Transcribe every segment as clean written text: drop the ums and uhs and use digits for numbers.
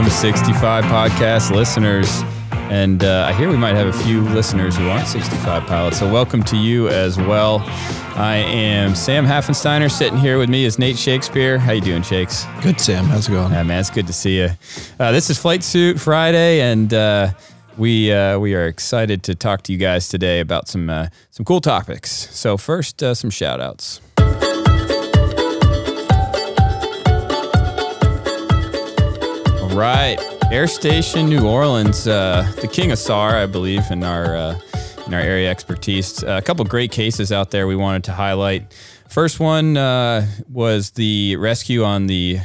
Welcome, 65 podcast listeners. And I hear we might have a few listeners who aren't 65 pilots, so welcome to you as well. I am Sam Hafensteiner. Sitting here with me is Nate Shakespeare. How you doing, Shakes? Good, Sam. How's it going? Yeah, man, it's good to see you. This is Flight Suit Friday, and we are excited to talk to you guys today about some cool topics. So first, some shout-outs. All right. Air Station New Orleans, the king of SAR, I believe, in our area expertise. A couple of great cases out there we wanted to highlight. First one was the rescue on the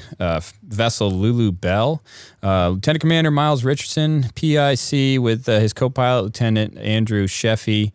vessel Lulu Bell. Lieutenant Commander Miles Richardson, PIC, with his co-pilot, Lieutenant Andrew Sheffy.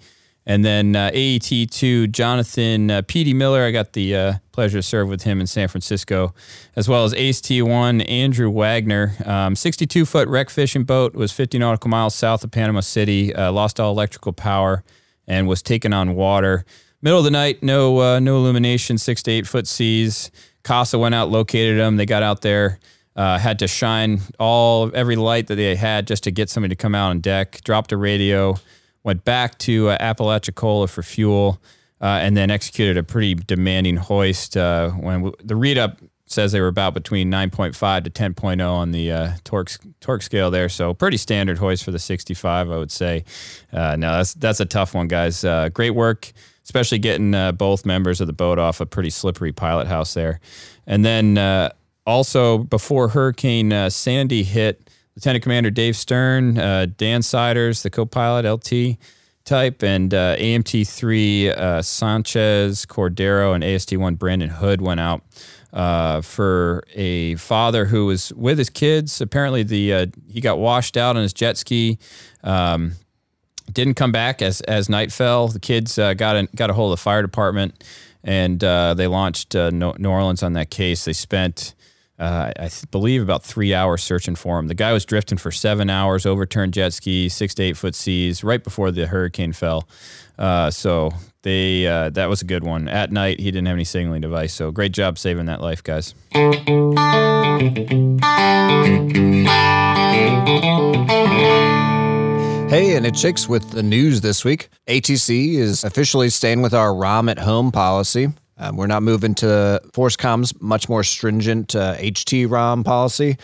And then AET2, Jonathan PD Miller. I got the pleasure to serve with him in San Francisco, as well as Ace T1, Andrew Wagner. 62-foot wreck fishing boat was 50 nautical miles south of Panama City, lost all electrical power, and was taken on water. Middle of the night, no illumination, 6 to 8 foot seas. CASA went out, located them. They got out there. Had to shine every light that they had just to get somebody to come out on deck. Dropped a radio. Went back to Apalachicola for fuel, and then executed a pretty demanding hoist. When the read-up says they were about between 9.5 to 10.0 on the torque scale there, so pretty standard hoist for the 65, I would say. No, that's a tough one, guys. Great work, especially getting both members of the boat off a pretty slippery pilot house there. And then also before Hurricane Sandy hit, Lieutenant Commander Dave Stern, Dan Siders, the co-pilot, LT type, and AMT-3 Sanchez Cordero and AST-1 Brendan Hood went out for a father who was with his kids. Apparently, he got washed out on his jet ski, didn't come back as night fell. The kids got a hold of the fire department, and they launched New Orleans on that case. They spent... I believe about 3 hours searching for him. The guy was drifting for 7 hours, overturned jet ski, 6 to 8 foot seas, right before the hurricane fell. So they that was a good one. At night, he didn't have any signaling device, so great job saving that life, guys. Hey, and it shakes with the news this week. ATC is officially staying with our ROM at home policy. We're not moving to ForceCom's much more stringent HT-ROM policy.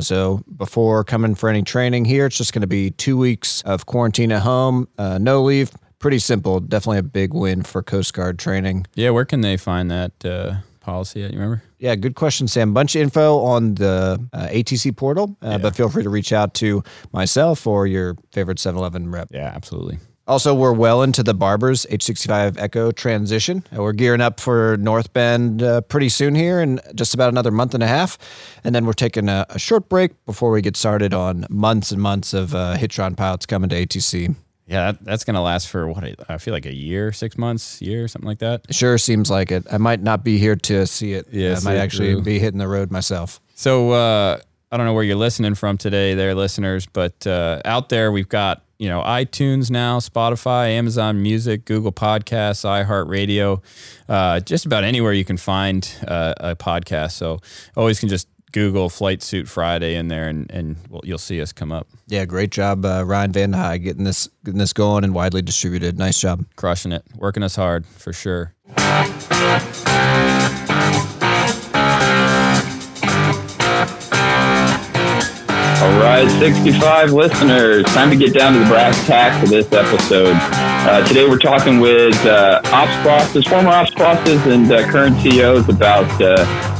So before coming for any training here, it's just going to be 2 weeks of quarantine at home, no leave. Pretty simple. Definitely a big win for Coast Guard training. Yeah, where can they find that policy at? You remember? Yeah, good question, Sam. Bunch of info on the ATC portal, but feel free to reach out to myself or your favorite 7-Eleven rep. Yeah, absolutely. Also, we're well into the Barbers H-65 Echo transition. We're gearing up for North Bend pretty soon here in just about another month and a half. And then we're taking a short break before we get started on months and months of Hitron pilots coming to ATC. Yeah, that's going to last for, I feel like a year, 6 months, year, something like that. Sure seems like it. I might not be here to see it. Yeah, I might actually be hitting the road myself. So I don't know where you're listening from today there, listeners, but out there we've got iTunes now, Spotify, Amazon Music, Google Podcasts, iHeartRadio, just about anywhere you can find a podcast. So always can just Google Flight Suit Friday in there, and you'll see us come up. Yeah, great job, Ryan Van High, getting this going and widely distributed. Nice job. Crushing it. Working us hard, for sure. All right, 65 listeners, time to get down to the brass tacks of this episode. Today we're talking with ops bosses, former ops bosses, and current CEOs about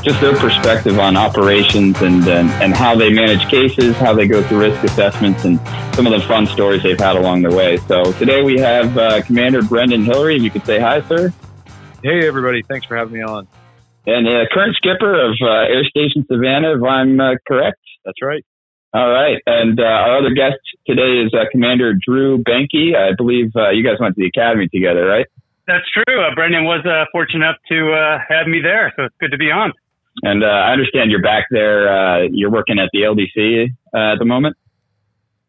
just their perspective on operations and how they manage cases, how they go through risk assessments, and some of the fun stories they've had along the way. So today we have Commander Brendan Hillary. If you could say hi, sir. Hey, everybody. Thanks for having me on. And current skipper of Air Station Savannah, if I'm correct. That's right. All right, and our other guest today is Commander Drew Benke. I believe you guys went to the academy together, right? That's true. Brendan was fortunate enough to have me there, so it's good to be on. And I understand you're back there. You're working at the LDC at the moment?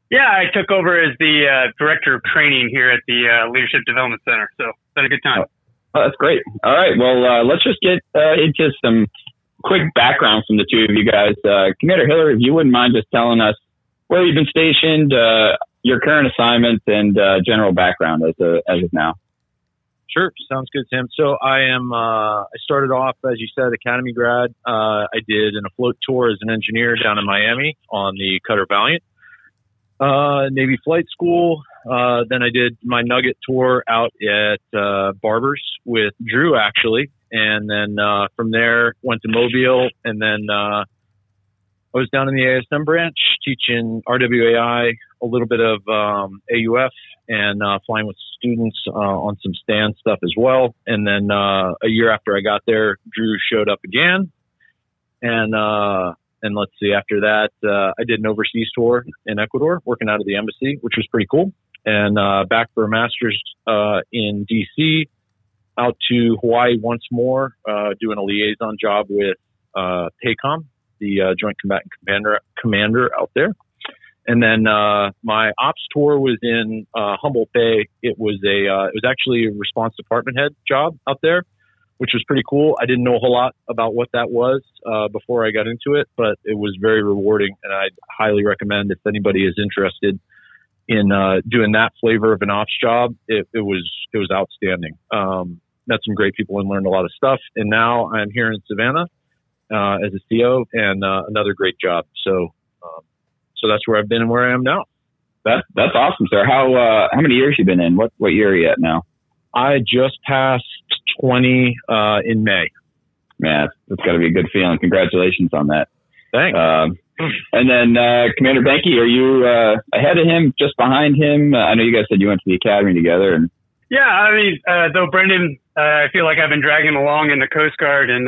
Yeah, I took over as the Director of Training here at the Leadership Development Center, so it's been a good time. Oh, that's great. All right, well, let's just get into some quick background from the two of you guys. Commander Hillary, if you wouldn't mind just telling us where you've been stationed, your current assignments, and general background as of now. Sure. Sounds good, Tim. So I started off, as you said, academy grad. I did an afloat tour as an engineer down in Miami on the Cutter Valiant, Navy Flight School. Then I did my Nugget tour out at Barbers with Drew, actually. And then from there, went to Mobile. And then I was down in the ASM branch teaching RWAI, a little bit of AUF, and flying with students on some stand stuff as well. And then a year after I got there, Drew showed up again. And let's see, after that, I did an overseas tour in Ecuador, working out of the embassy, which was pretty cool. And back for a master's in D.C., out to Hawaii once more, doing a liaison job with PACOM, the Joint Combatant Commander out there. And then my ops tour was in Humboldt Bay. It was actually a response department head job out there, which was pretty cool. I didn't know a whole lot about what that was before I got into it, but it was very rewarding, and I'd highly recommend if anybody is interested in doing that flavor of an ops job. It was outstanding. Met some great people and learned a lot of stuff. And now I'm here in Savannah as a CO, and another great job. So that's where I've been and where I am now. That's awesome, sir. How many years you been in? What year are you at now? I just passed 20 in May. Man, that's got to be a good feeling. Congratulations on that. Thanks. And then Commander Benke, are you ahead of him, just behind him? I know you guys said you went to the academy together. And yeah, I mean, though Brendan, I feel like I've been dragging him along in the Coast Guard and,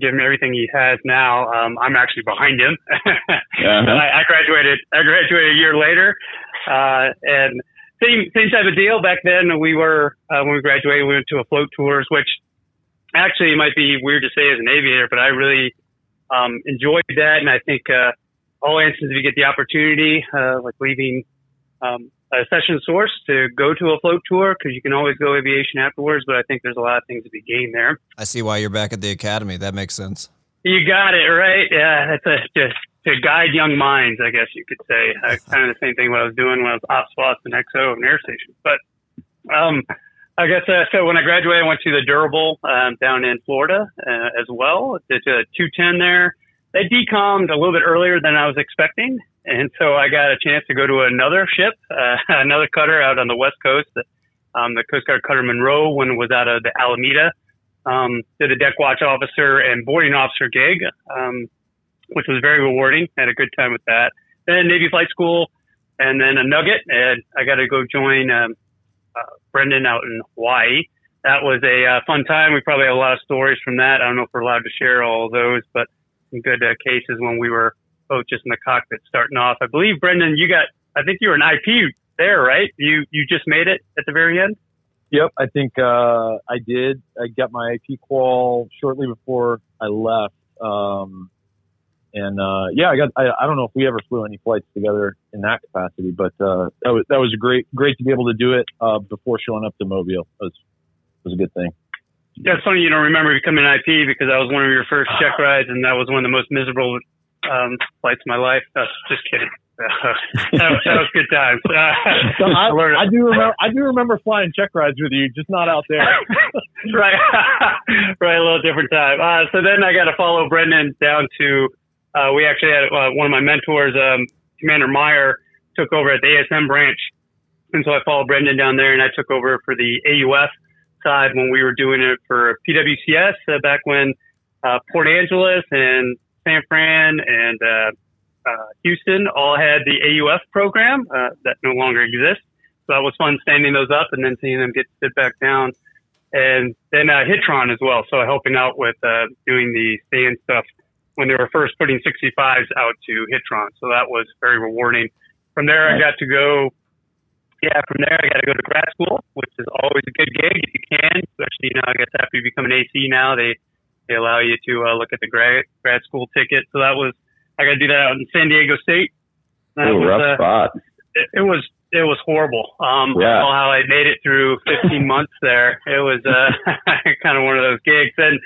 giving him everything he has now. I'm actually behind him. Uh-huh. And I graduated a year later. And same type of deal. Back then we were, when we graduated, we went to afloat tours, which actually might be weird to say as an aviator, but I really enjoyed that. And I think all instances, if you get the opportunity, like leaving a session source to go to a float tour, because you can always go aviation afterwards, but I think there's a lot of things to be gained there. I see why you're back at the academy. That makes sense. You got it, right? Yeah, that's just to guide young minds, I guess you could say. Kind of the same thing what I was doing when I was ops spots and XO and air station. But I guess so when I graduated, I went to the Durable down in Florida as well. Did a 210 there. They decommed a little bit earlier than I was expecting. And so I got a chance to go to another ship, another cutter out on the West Coast, the Coast Guard Cutter Monroe, when it was out of the Alameda. Did a deck watch officer and boarding officer gig, which was very rewarding. Had a good time with that. Then Navy Flight School, and then a Nugget. And I got to go join Brendan out in Hawaii. That was a fun time. We probably have a lot of stories from that. I don't know if we're allowed to share all those, but some good cases when we were both just in the cockpit starting off. I believe, Brendan, I think you were an IP there, right? You just made it at the very end? Yep, I think I did. I got my IP qual shortly before I left. I don't know if we ever flew any flights together in that capacity, but that was great to be able to do it before showing up to Mobile. It was a good thing. Yeah, it's funny you don't remember becoming an IP, because that was one of your first check rides, and that was one of the most miserable flights of my life. Just kidding. That was good times. I do remember flying check rides with you, just not out there. Right. Right, a little different time. So then I got to follow Brendan down to, we actually had one of my mentors, Commander Meyer, took over at the ASM branch. And so I followed Brendan down there, and I took over for the AUF side when we were doing it for PWCS back when Port Angeles and San Fran and Houston all had the AUF program that no longer exists. So that was fun standing those up and then seeing them get sit back down. And then Hitron as well. So helping out with doing the stand stuff when they were first putting 65s out to Hitron. So that was very rewarding. From there, I got to go to grad school, which is always a good gig if you can, especially I guess after you become an AC now, they allow you to look at the grad school ticket. So that was, I got to do that out in San Diego State. That was a rough spot. It was horrible. I don't know how I made it through 15 months there. It was kind of one of those gigs. And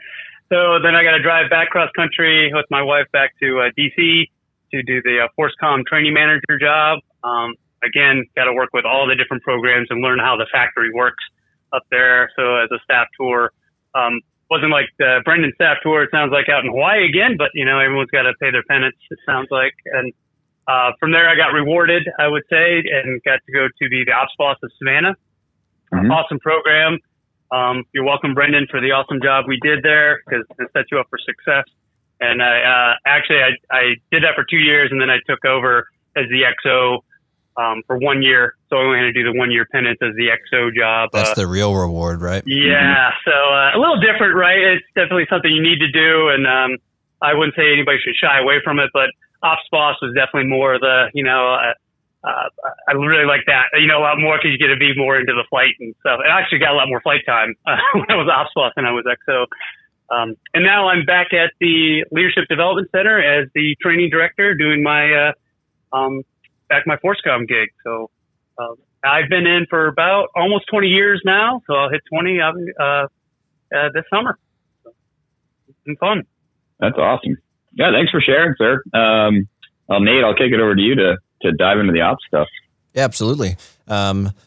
So then I got to drive back cross country with my wife back to DC to do the force comm training manager job. Again, got to work with all the different programs and learn how the factory works up there. So as a staff tour, wasn't like the Brendan staff tour. It sounds like out in Hawaii again, but you know, everyone's got to pay their penance. It sounds like, and from there, I got rewarded, I would say, and got to go to be the ops boss of Savannah. Mm-hmm. Awesome program. You're welcome, Brendan, for the awesome job we did there because it set you up for success. And I actually, I did that for 2 years, and then I took over as the XO for 1 year. So I only had to do the 1 year penance as the XO job. That's the real reward, right? Yeah. Mm-hmm. So a little different, right? It's definitely something you need to do. And I wouldn't say anybody should shy away from it, but ops boss was definitely more the, you know, I really like that, you know, a lot more because you get to be more into the flight and stuff. And I actually got a lot more flight time when I was ops boss and I was XO. And now I'm back at the Leadership Development Center as the training director doing my, my ForceCom gig. So, I've been in for about almost 20 years now. So I'll hit 20, this summer. So it's been fun. That's awesome. Yeah. Thanks for sharing, sir. Nate, I'll kick it over to you to dive into the ops stuff. Yeah, absolutely.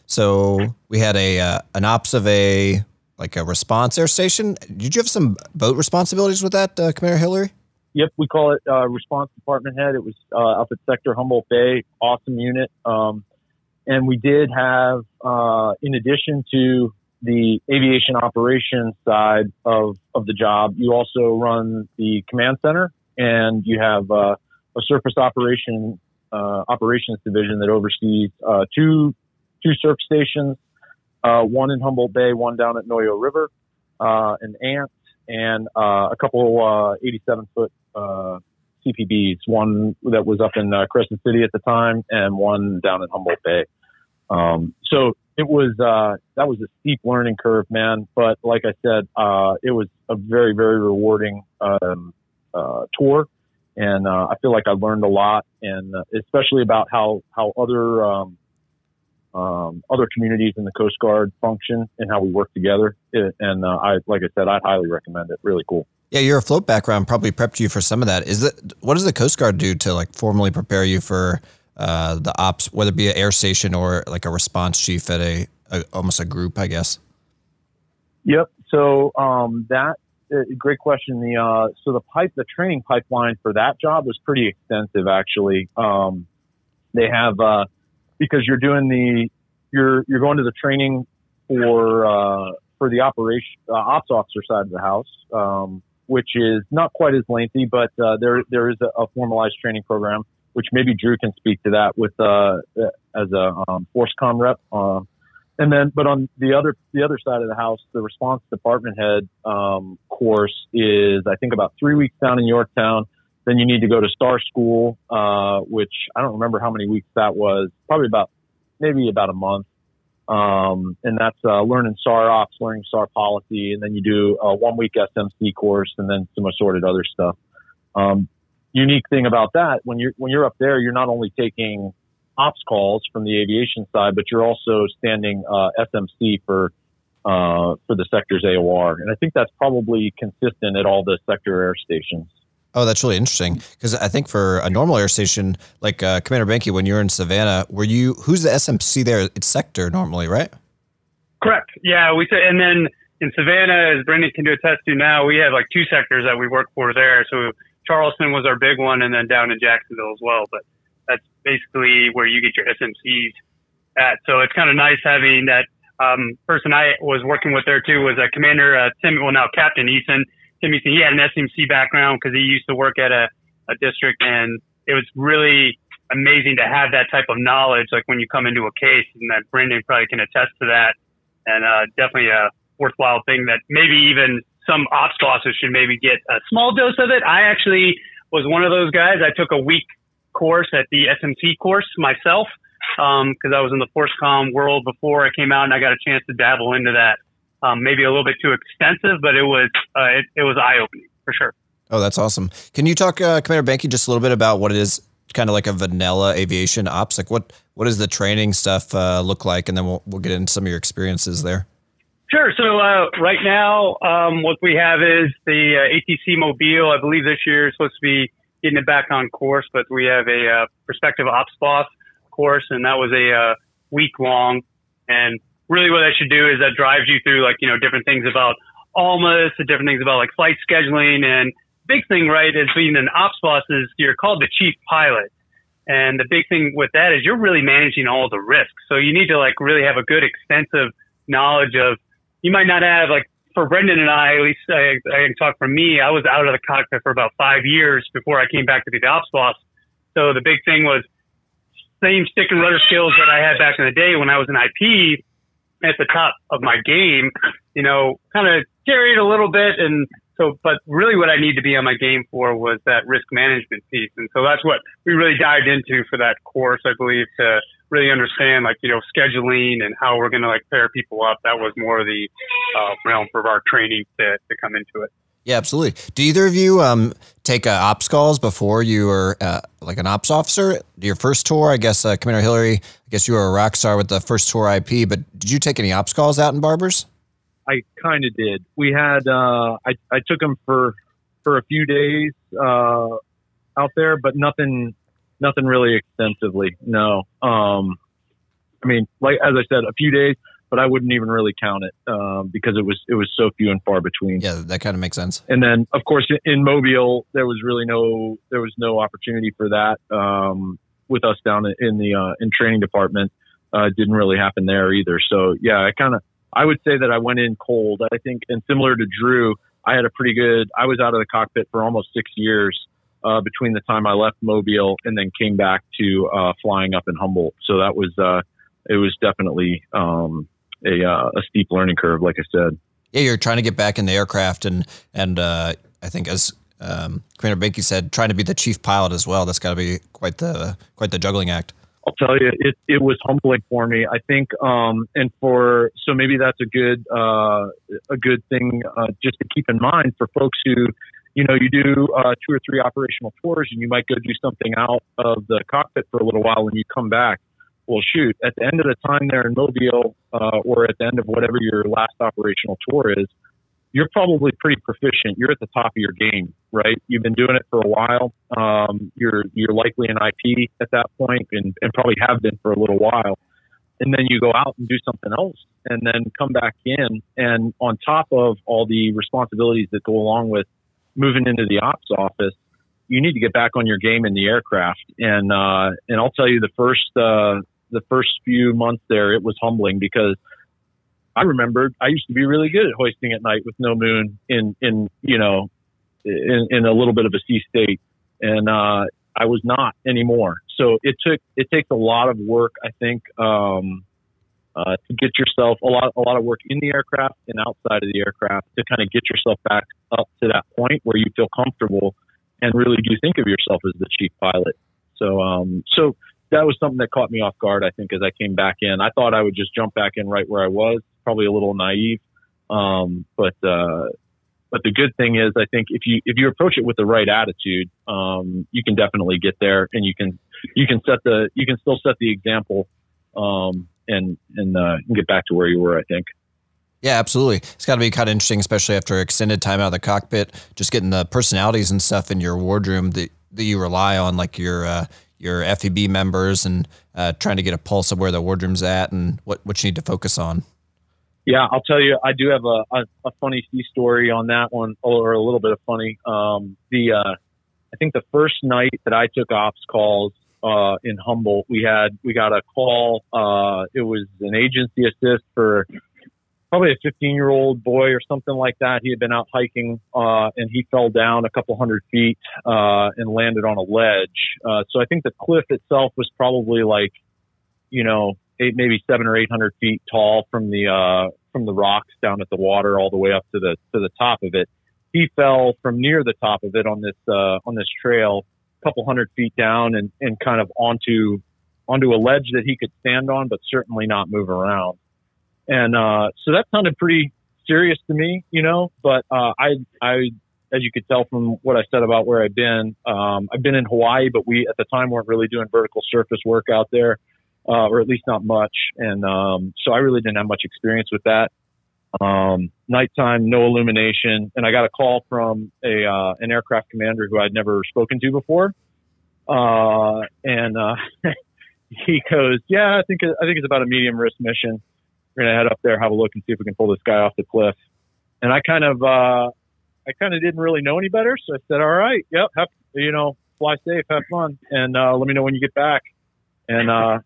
So we had an ops of a response air station. Did you have some boat responsibilities with that, Commander Hillary? Yep. We call it response department head. It was up at Sector Humboldt Bay. Awesome unit. And we did have, in addition to the aviation operations side of the job, you also run the command center and you have a surface operations division that oversees two surf stations, one in Humboldt Bay, one down at Noyo River, and Ant, and a couple 87-foot CPBs, one that was up in Crescent City at the time and one down in Humboldt Bay. So it was that was a steep learning curve, man. But like I said, it was a very, very rewarding tour. And I feel like I learned a lot, and especially about how other communities in the Coast Guard function and how we work together. And I highly recommend it. Really cool. Yeah, your float background probably prepped you for some of that. What does the Coast Guard do to like formally prepare you for the ops, whether it be an air station or like a response chief at a almost a group, I guess? Yep. So that. Great question. So the training pipeline for that job was pretty extensive, actually. They have, because you're going to the training for the operation, ops officer side of the house, which is not quite as lengthy, but, there is a formalized training program, which maybe Drew can speak to that with, as a, force comm rep, and then, but on the other side of the house, the response department head course is, I think, about 3 weeks down in Yorktown. Then you need to go to Star School, which I don't remember how many weeks that was. Probably about a month. And that's learning SAR ops, learning SAR policy, and then you do a 1 week SMC course, and then some assorted other stuff. Unique thing about that, when you're up there, you're not only taking ops calls from the aviation side, but you're also standing SMC for the sector's AOR. And I think that's probably consistent at all the sector air stations. Oh, that's really interesting. Because I think for a normal air station, like Commander Benke, when you're in Savannah, who's the SMC there? It's sector normally, right? Correct. Yeah. And then in Savannah, as Brendan can do a test to now, we have like two sectors that we work for there. So Charleston was our big one, and then down in Jacksonville as well. But that's basically where you get your SMCs at. So it's kind of nice having that person I was working with there too was a commander, Captain Eason. Tim Eason, he had an SMC background because he used to work at a district, and it was really amazing to have that type of knowledge, like when you come into a case, and that Brendan probably can attest to that. And definitely a worthwhile thing that maybe even some ops bosses should maybe get a small dose of it. I actually was one of those guys. I took a week course at the SMC course myself because I was in the force comm world before I came out, and I got a chance to dabble into that. Maybe a little bit too extensive, but it was eye-opening for sure. Oh, that's awesome. Can you talk, Commander Benke, just a little bit about what it is, kind of like a vanilla aviation ops? Like what does the training stuff look like? And then we'll get into some of your experiences there. Sure. So right now, what we have is the ATC Mobile. I believe this year is supposed to be getting it back on course, but we have a prospective ops boss course, and that was a week long. And really what I should do is that drives you through, like, you know, different things about ALMAs, the different things about like flight scheduling. And big thing, right, is being an ops boss is you're called the chief pilot. And the big thing with that is you're really managing all the risks. So you need to like really have a good extensive knowledge of, you might not have, like for Brendan and I, at least I can talk for me, I was out of the cockpit for about 5 years before I came back to be the ops boss. So the big thing was same stick and rudder skills that I had back in the day when I was an IP at the top of my game, you know, kind of carried a little bit. And so, but really what I need to be on my game for was that risk management piece. And so that's what we really dived into for that course, I believe, to really understand, like, you know, scheduling and how we're going to like pair people up. That was more of the realm for our training to come into it. Yeah, absolutely. Do either of you take ops calls before you were like an ops officer? Your first tour, I guess, Commander Hillary, I guess you were a rock star with the first tour IP, but did you take any ops calls out in Barbers? I kind of did. We had, I took them for a few days out there, but nothing really extensively. No. I mean, like, as I said, a few days, but I wouldn't even really count it because it was so few and far between. Yeah. That kind of makes sense. And then of course in Mobile, there was no opportunity for that with us down in the in training department. It didn't really happen there either. So yeah, I would say that I went in cold, I think. And similar to Drew, I was out of the cockpit for almost 6 years between the time I left Mobile and then came back to flying up in Humboldt. So that was, it was definitely a steep learning curve, like I said. Yeah, you're trying to get back in the aircraft. And I think as Commander Benke said, trying to be the chief pilot as well. That's got to be quite the juggling act. I'll tell you, it was humbling for me, I think, so maybe that's a good thing just to keep in mind for folks who, you know, you do 2 or 3 operational tours and you might go do something out of the cockpit for a little while when you come back. Well, shoot, at the end of the time there in Mobile or at the end of whatever your last operational tour is, you're probably pretty proficient. You're at the top of your game, right? You've been doing it for a while. You're likely an IP at that point and probably have been for a little while. And then you go out and do something else and then come back in. And on top of all the responsibilities that go along with moving into the ops office, you need to get back on your game in the aircraft. And I'll tell you the first few months there, it was humbling because I remembered I used to be really good at hoisting at night with no moon in a little bit of a sea state. And, I was not anymore. So it takes a lot of work, I think, to get yourself a lot of work in the aircraft and outside of the aircraft to kind of get yourself back up to that point where you feel comfortable and really do think of yourself as the chief pilot. So, so that was something that caught me off guard, I think, as I came back in. I thought I would just jump back in right where I was. Probably a little naive, but the good thing is, I think if you approach it with the right attitude, you can definitely get there, and you can still set the example, and get back to where you were, I think. Yeah, absolutely. It's got to be kind of interesting, especially after extended time out of the cockpit, just getting the personalities and stuff in your wardroom that you rely on, like your FEB members, and trying to get a pulse of where the wardroom's at and what you need to focus on. Yeah, I'll tell you, I do have a funny sea story on that one, or a little bit of funny. I think the first night that I took ops calls in Humboldt, we got a call. It was an agency assist for probably a 15-year-old boy or something like that. He had been out hiking and he fell down a couple 100 feet and landed on a ledge. So I think the cliff itself was probably like, you know, 700 or 800 feet tall from the rocks down at the water all the way up to the top of it. He fell from near the top of it on this trail, a couple 100 feet down and kind of onto a ledge that he could stand on, but certainly not move around. And so that sounded pretty serious to me, you know. But I as you could tell from what I said about where I've been in Hawaii, but we at the time weren't really doing vertical surface work out there. Or at least not much. And so I really didn't have much experience with that. Nighttime, no illumination. And I got a call from an aircraft commander who I'd never spoken to before. He goes, yeah, I think it's about a medium risk mission. We're going to head up there, have a look, and see if we can pull this guy off the cliff. And I kind of didn't really know any better. So I said, all right, yep. Fly safe, have fun. And, let me know when you get back. And, yeah.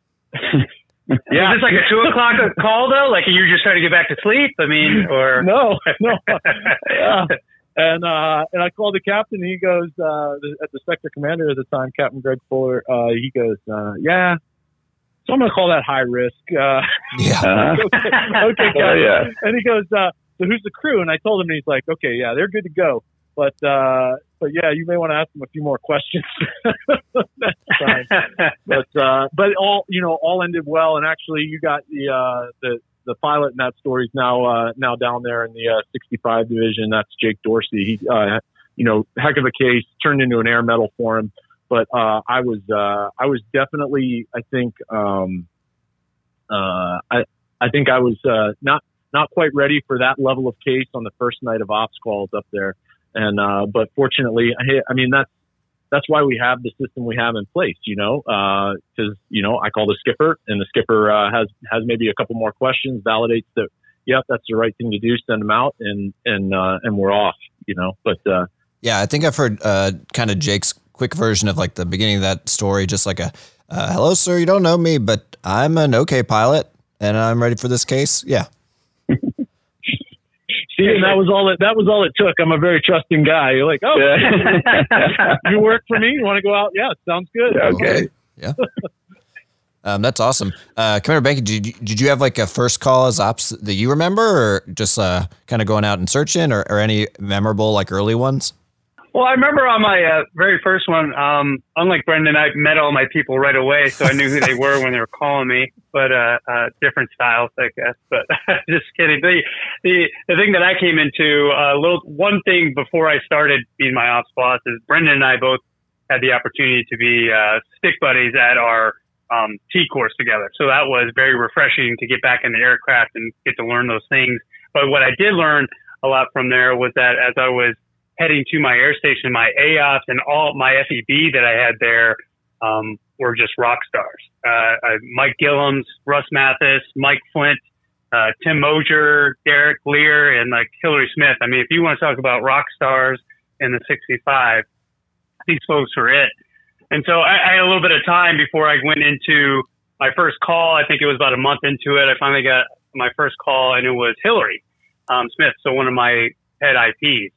Is this like a 2:00 call though? Like you're just trying to get back to sleep? No. Yeah. And I called the captain. He goes, at the sector commander at the time, Captain Greg Fuller, he goes, yeah. So I'm going to call that high risk. Yeah. Okay. Yeah. And he goes, so who's the crew? And I told him, and he's like, okay, yeah, they're good to go. But yeah, you may want to ask them a few more questions. That's fine. But all ended well. And actually you got the pilot in that story is now down there in the 65 division. That's Jake Dorsey. He, heck of a case, turned into an air medal for him. But I was definitely, I think I was not quite ready for that level of case on the first night of ops calls up there. And, but fortunately, that's why we have the system we have in place, cause I call the skipper, and the skipper, has maybe a couple more questions, validates that, yep, that's the right thing to do. Send them out and we're off, yeah, I think I've heard, kind of Jake's quick version of like the beginning of that story, just like a hello, sir, you don't know me, but I'm an okay pilot and I'm ready for this case. Yeah. And that was all it took. I'm a very trusting guy. You're like, oh, yeah. You work for me? You want to go out? Yeah, sounds good. Okay. Yeah. That's awesome. Commander Benke, did you have like a first call as ops that you remember, or just kind of going out and searching, or any memorable like early ones? Well, I remember on my very first one, unlike Brendan, I met all my people right away, so I knew who they were when they were calling me, but different styles, I guess, but just kidding. The thing that I came into, one thing before I started being my ops boss is Brendan and I both had the opportunity to be stick buddies at our T course together, so that was very refreshing to get back in the aircraft and get to learn those things. But what I did learn a lot from there was that as I was heading to my air station, my AOPS and all my FEB that I had there were just rock stars. Mike Gillums, Russ Mathis, Mike Flint, Tim Mosier, Derek Lear, and like Hillary Smith. I mean, if you want to talk about rock stars in the 65, these folks were it. And so I had a little bit of time before I went into my first call. I think it was about a month into it. I finally got my first call, and it was Hillary Smith, so one of my head IPs.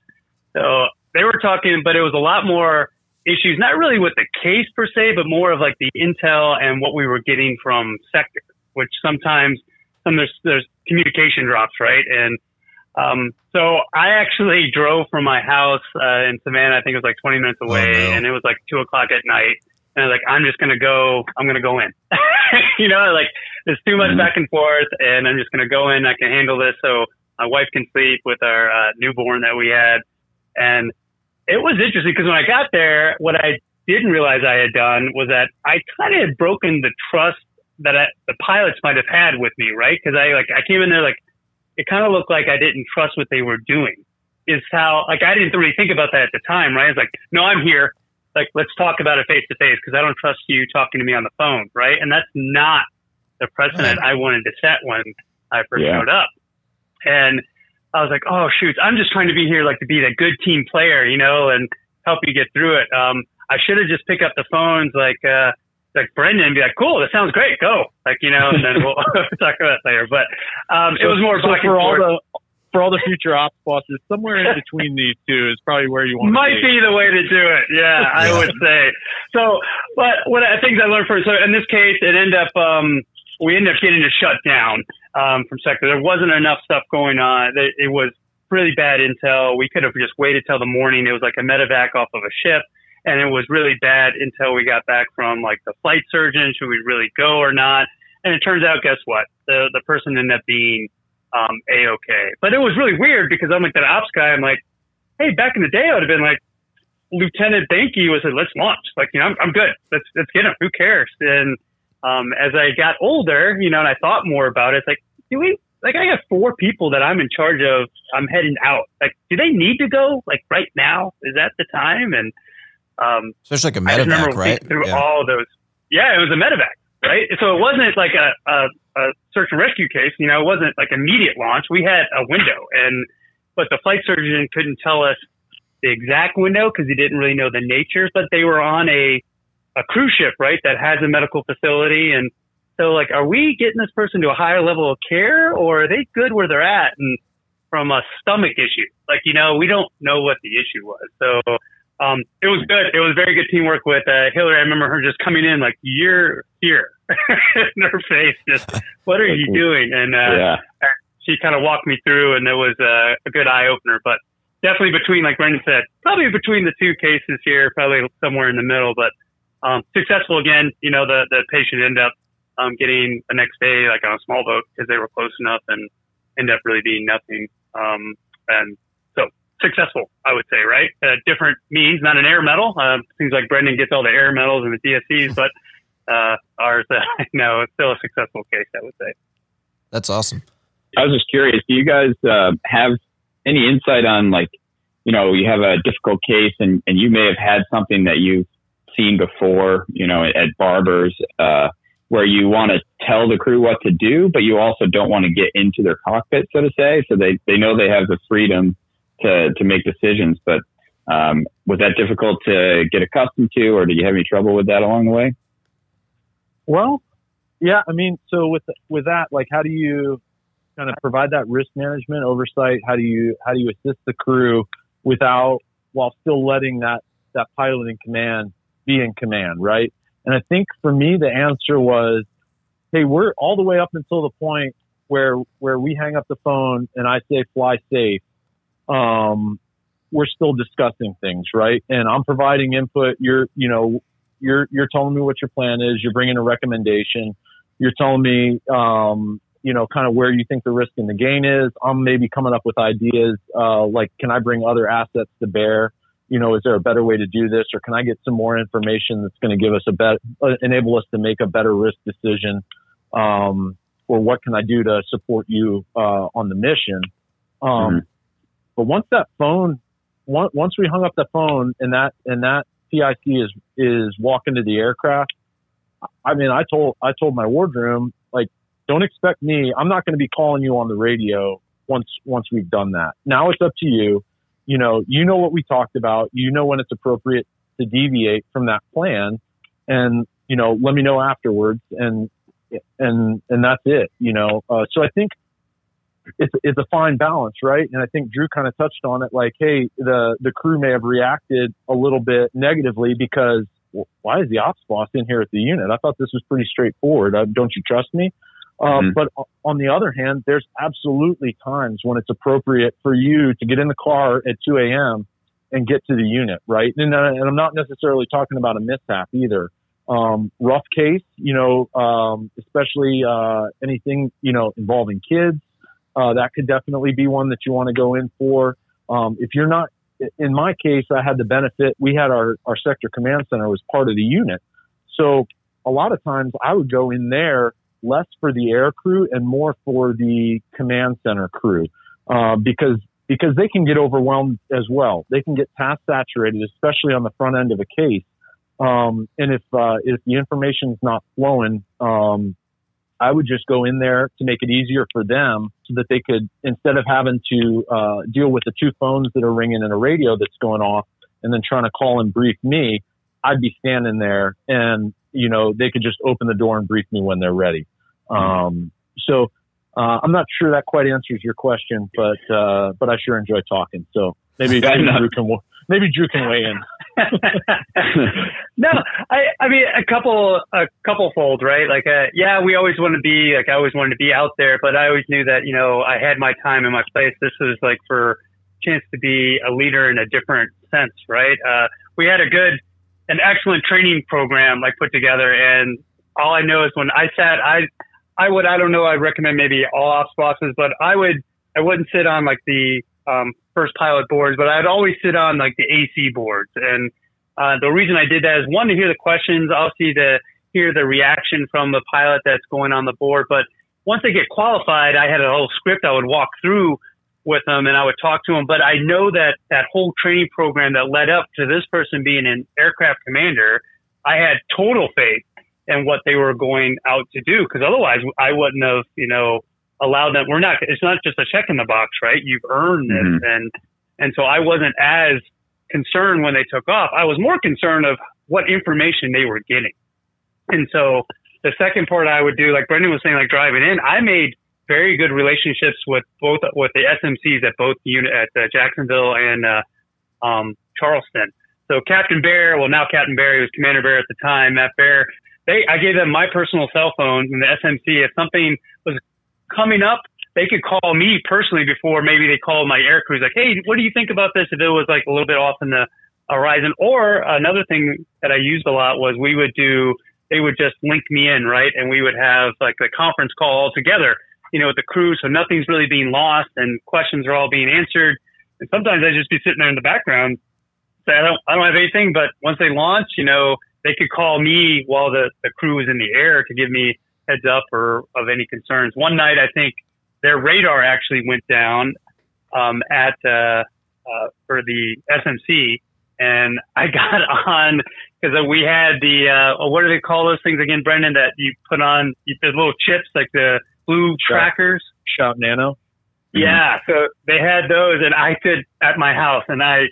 So they were talking, but it was a lot more issues, not really with the case per se, but more of like the intel and what we were getting from sector, which sometimes there's communication drops, right? And so I actually drove from my house in Savannah, I think it was like 20 minutes away, and it was like 2:00 at night. And I was like, I'm going to go in. There's too much back and forth, and I'm just going to go in. I can handle this so my wife can sleep with our newborn that we had. And it was interesting because when I got there, what I didn't realize I had done was that I kind of had broken the trust that the pilots might have had with me, right? Because I came in there it kind of looked like I didn't trust what they were doing. Is how I didn't really think about that at the time, right? It's like, no, I'm here. Like, let's talk about it face to face because I don't trust you talking to me on the phone, right? And that's not the precedent I wanted to set when I first showed up. And I was like, oh, shoot, I'm just trying to be here, to be the good team player, and help you get through it. I should have just picked up the phones like Brendan and be like, cool, that sounds great. Go. And then we'll talk about it later. But it was more back and forth. For all the future ops bosses, somewhere in between these two is probably where you want to might be the way to do it. Yeah, I would say. So, but what I think I learned from, so in this case, it ended up, we ended up getting to shut down from sector. There wasn't enough stuff going on. It was really bad intel. We could have just waited till the morning. It was like a medevac off of a ship, and it was really bad until we got back from the flight surgeon. Should we really go or not? And it turns out, guess what? The person ended up being A-OK. But it was really weird because I'm like that ops guy. I'm like, hey, back in the day, I would have been like, Lieutenant Benke was like, let's launch. I'm good. Let's get him. Who cares? And as I got older, and I thought more about it, it's like, do we Like, I got four people that I'm in charge of. I'm heading out. Like, do they need to go? Like, right now? Is that the time? And so it's like a medevac, right? Through all those. Yeah, it was a medevac, right? So it wasn't like a search and rescue case. You know, it wasn't like immediate launch. We had a window, but the flight surgeon couldn't tell us the exact window because he didn't really know the nature. But they were on a cruise ship, right, that has a medical facility. And so, like, are we getting this person to a higher level of care, or are they good where they're at? And from a stomach issue, like, you know, we don't know what the issue was. So it was good. It was very good teamwork with Hillary. I remember her just coming in like, "You're here," in her face, just, "What are you doing?" And she kind of walked me through, and it was a good eye opener. But definitely between, like Brendan said, probably between the two cases here, probably somewhere in the middle. But successful again. You know, the patient ended up getting the next day, like, on a small boat because they were close enough, and ended up really being nothing. And so successful, I would say, right? Different means, not an air medal. Seems like Brendan gets all the air medals and the DSCs, but ours, no, it's still a successful case, I would say. That's awesome. I was just curious, do you guys have any insight on, like, you know, you have a difficult case and you may have had something that you've seen before, you know, at Barbers, where you want to tell the crew what to do, but you also don't want to get into their cockpit, so to say, so they know they have the freedom to make decisions. But was that difficult to get accustomed to, or did you have any trouble with that along the way? Well, yeah, I mean, so with that, like, how do you kind of provide that risk management oversight? How do you assist the crew while still letting that pilot in command be in command, right? And I think for me, the answer was, hey, we're all the way up until the point where we hang up the phone and I say, "Fly safe." We're still discussing things, right? And I'm providing input. You're telling me what your plan is. You're bringing a recommendation. You're telling me, you know, kind of where you think the risk and the gain is. I'm maybe coming up with ideas, like, can I bring other assets to bear? You know, is there a better way to do this, or can I get some more information that's going to give us enable us to make a better risk decision, or what can I do to support you on the mission? But once that phone, once we hung up the phone, and that PIC is walking to the aircraft, I mean, I told my wardroom, like, don't expect me. I'm not going to be calling you on the radio once we've done that. Now it's up to you. You know what we talked about, you know when it's appropriate to deviate from that plan, and, you know, let me know afterwards. And that's it, you know? So I think it's a fine balance, right? And I think Drew kind of touched on it, like, hey, the crew may have reacted a little bit negatively because, well, why is the ops boss in here at the unit? I thought this was pretty straightforward. Don't you trust me? But on the other hand, there's absolutely times when it's appropriate for you to get in the car at 2 a.m. and get to the unit, right? And I'm not necessarily talking about a mishap either. Rough case, you know, especially anything, you know, involving kids, that could definitely be one that you want to go in for. If you're not, in my case, I had the benefit, we had our sector command center was part of the unit. So a lot of times I would go in there less for the air crew and more for the command center crew, because they can get overwhelmed as well. They can get task saturated, especially on the front end of a case. And if the information's not flowing, I would just go in there to make it easier for them so that they could, instead of having to deal with the two phones that are ringing and a radio that's going off and then trying to call and brief me, I'd be standing there and, you know, they could just open the door and brief me when they're ready. So I'm not sure that quite answers your question, but I sure enjoy talking. So maybe Drew can weigh in. No, I mean, a couple fold, right? Like, we always want to be like, I always wanted to be out there, but I always knew that, you know, I had my time and my place. This was like for a chance to be a leader in a different sense, right? We had an excellent training program, like, put together. And all I know is when I sat, I'd recommend maybe all ops bosses, but I wouldn't sit on like the first pilot boards, but I'd always sit on like the AC boards. And the reason I did that is, one, to hear the questions, obviously to hear the reaction from the pilot that's going on the board, but once they get qualified, I had a whole script I would walk through with them and I would talk to them. But I know that that whole training program that led up to this person being an aircraft commander, I had total faith in what they were going out to do. Cause otherwise I wouldn't have, you know, allowed them. We're not, it's not just a check in the box, right? You've earned this. Mm-hmm. And so I wasn't as concerned when they took off. I was more concerned of what information they were getting. And so the second part I would do, like Brendan was saying, like driving in, I made very good relationships with both, with the SMCs at both unit at Jacksonville and Charleston. So Captain Bear, well now Captain Bear, he was Commander Bear at the time, Matt Bear, I gave them my personal cell phone in the SMC. If something was coming up, they could call me personally before maybe they called my air crews, like, hey, what do you think about this? If it was like a little bit off in the horizon. Or another thing that I used a lot was we would do, they would just link me in, right? And we would have like the conference call all together, you know, with the crew. So nothing's really being lost and questions are all being answered. And sometimes I'd just be sitting there in the background. So I don't have anything, but once they launch, you know, they could call me while the crew was in the air to give me heads up or of any concerns. One night, I think their radar actually went down for the SMC, and I got on because we had the what do they call those things again, Brendan? That you put on the little chips, like the blue trackers. Shop Nano. Yeah, so they had those, and I could at my house, and I.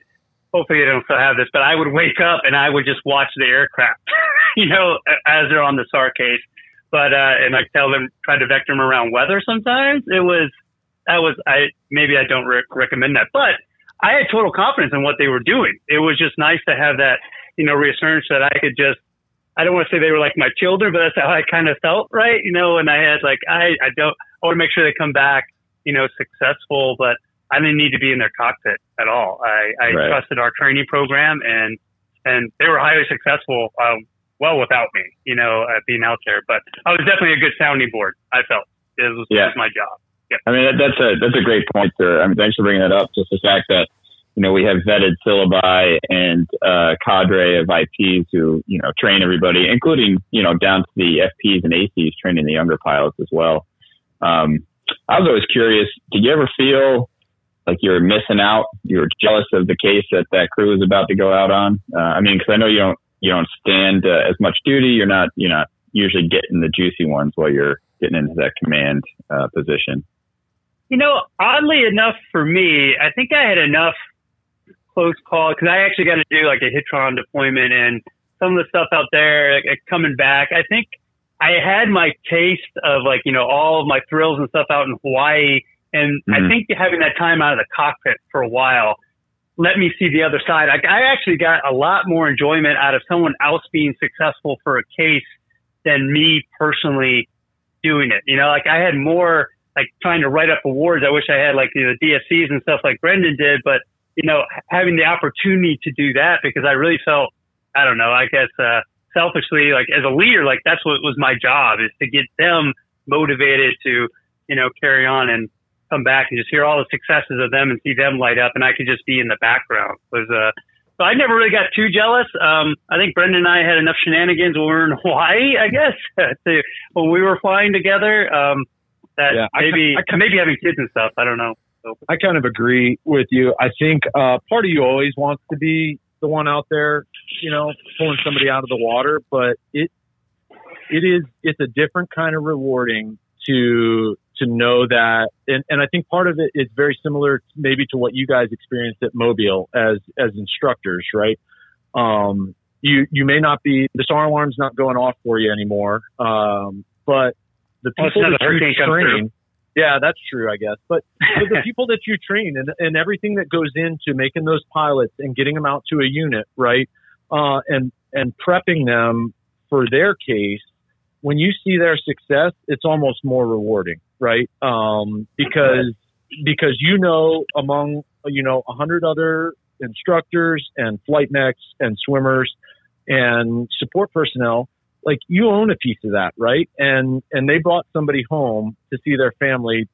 Hopefully they don't still have this, but I would wake up and I would just watch the aircraft, you know, as they're on the SAR case. But, and I tell them, try to vector them around weather sometimes. Maybe I don't recommend that, but I had total confidence in what they were doing. It was just nice to have that, you know, reassurance that I could just, I don't want to say they were like my children, but that's how I kind of felt, right? You know, and I had like, I want to make sure they come back, you know, successful, but I didn't need to be in their cockpit at all. I trusted our training program, and they were highly successful, well without me, you know, being out there. But I was definitely a good sounding board. I felt it was my job. Yeah. I mean, that's a great point, sir. I mean, thanks for bringing that up. Just the fact that, you know, we have vetted syllabi and cadre of IPs who, you know, train everybody, including, you know, down to the FPs and ACs training the younger pilots as well. I was always curious, did you ever feel like you're missing out, you're jealous of the case that crew is about to go out on? I mean, because I know you don't stand as much duty. You're not usually getting the juicy ones while you're getting into that command position. You know, oddly enough for me, I think I had enough close call because I actually got to do like a Hitron deployment and some of the stuff out there like, coming back. I think I had my taste of like, you know, all of my thrills and stuff out in Hawaii. And I think having that time out of the cockpit for a while let me see the other side. I actually got a lot more enjoyment out of someone else being successful for a case than me personally doing it. You know, like I had more like trying to write up awards. I wish I had like, you know, DSCs and stuff like Brendan did, but you know, having the opportunity to do that because I really felt, I don't know, I guess selfishly, like as a leader, like that's what was my job is to get them motivated to, you know, carry on and come back and just hear all the successes of them and see them light up, and I could just be in the background. So I never really got too jealous. I think Brendan and I had enough shenanigans when we were in Hawaii, I guess, when we were flying together. Maybe having kids and stuff, I don't know. So. I kind of agree with you. I think part of you always wants to be the one out there, you know, pulling somebody out of the water, but it's a different kind of rewarding to know that, and I think part of it is very similar maybe to what you guys experienced at Mobile as instructors, right? You may not be, the SAR alarm's not going off for you anymore, but the people that you train, yeah, that's true, I guess, but the people that you train and everything that goes into making those pilots and getting them out to a unit, right, and prepping them for their case, when you see their success, it's almost more rewarding, right? Because you know, among, you know, 100 other instructors and flight mechs and swimmers and support personnel, like you own a piece of that, right? And they brought somebody home to see their family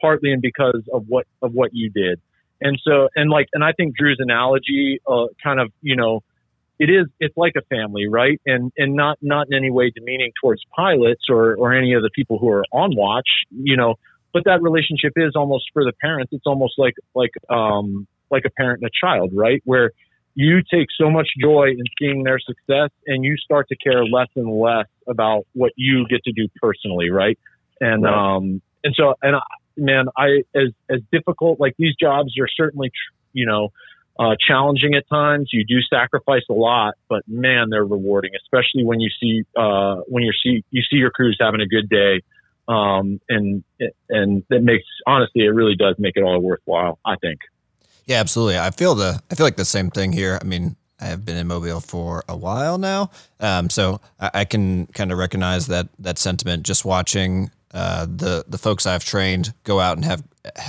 partly because of what you did. And so, and I think Drew's analogy, kind of, you know, it's like a family, right? And not in any way demeaning towards pilots or any of the people who are on watch, you know, but that relationship is almost for the parents. It's almost like a parent and a child, right? Where you take so much joy in seeing their success and you start to care less and less about what you get to do personally. Right. And, right. As difficult, like these jobs are certainly, you know, challenging at times. You do sacrifice a lot, but man, they're rewarding, especially when you see your crews having a good day. And that makes, honestly, it really does make it all worthwhile, I think. Yeah, absolutely. I feel like the same thing here. I mean, I have been in Mobile for a while now. So I can kind of recognize that sentiment just watching, the folks I've trained go out and have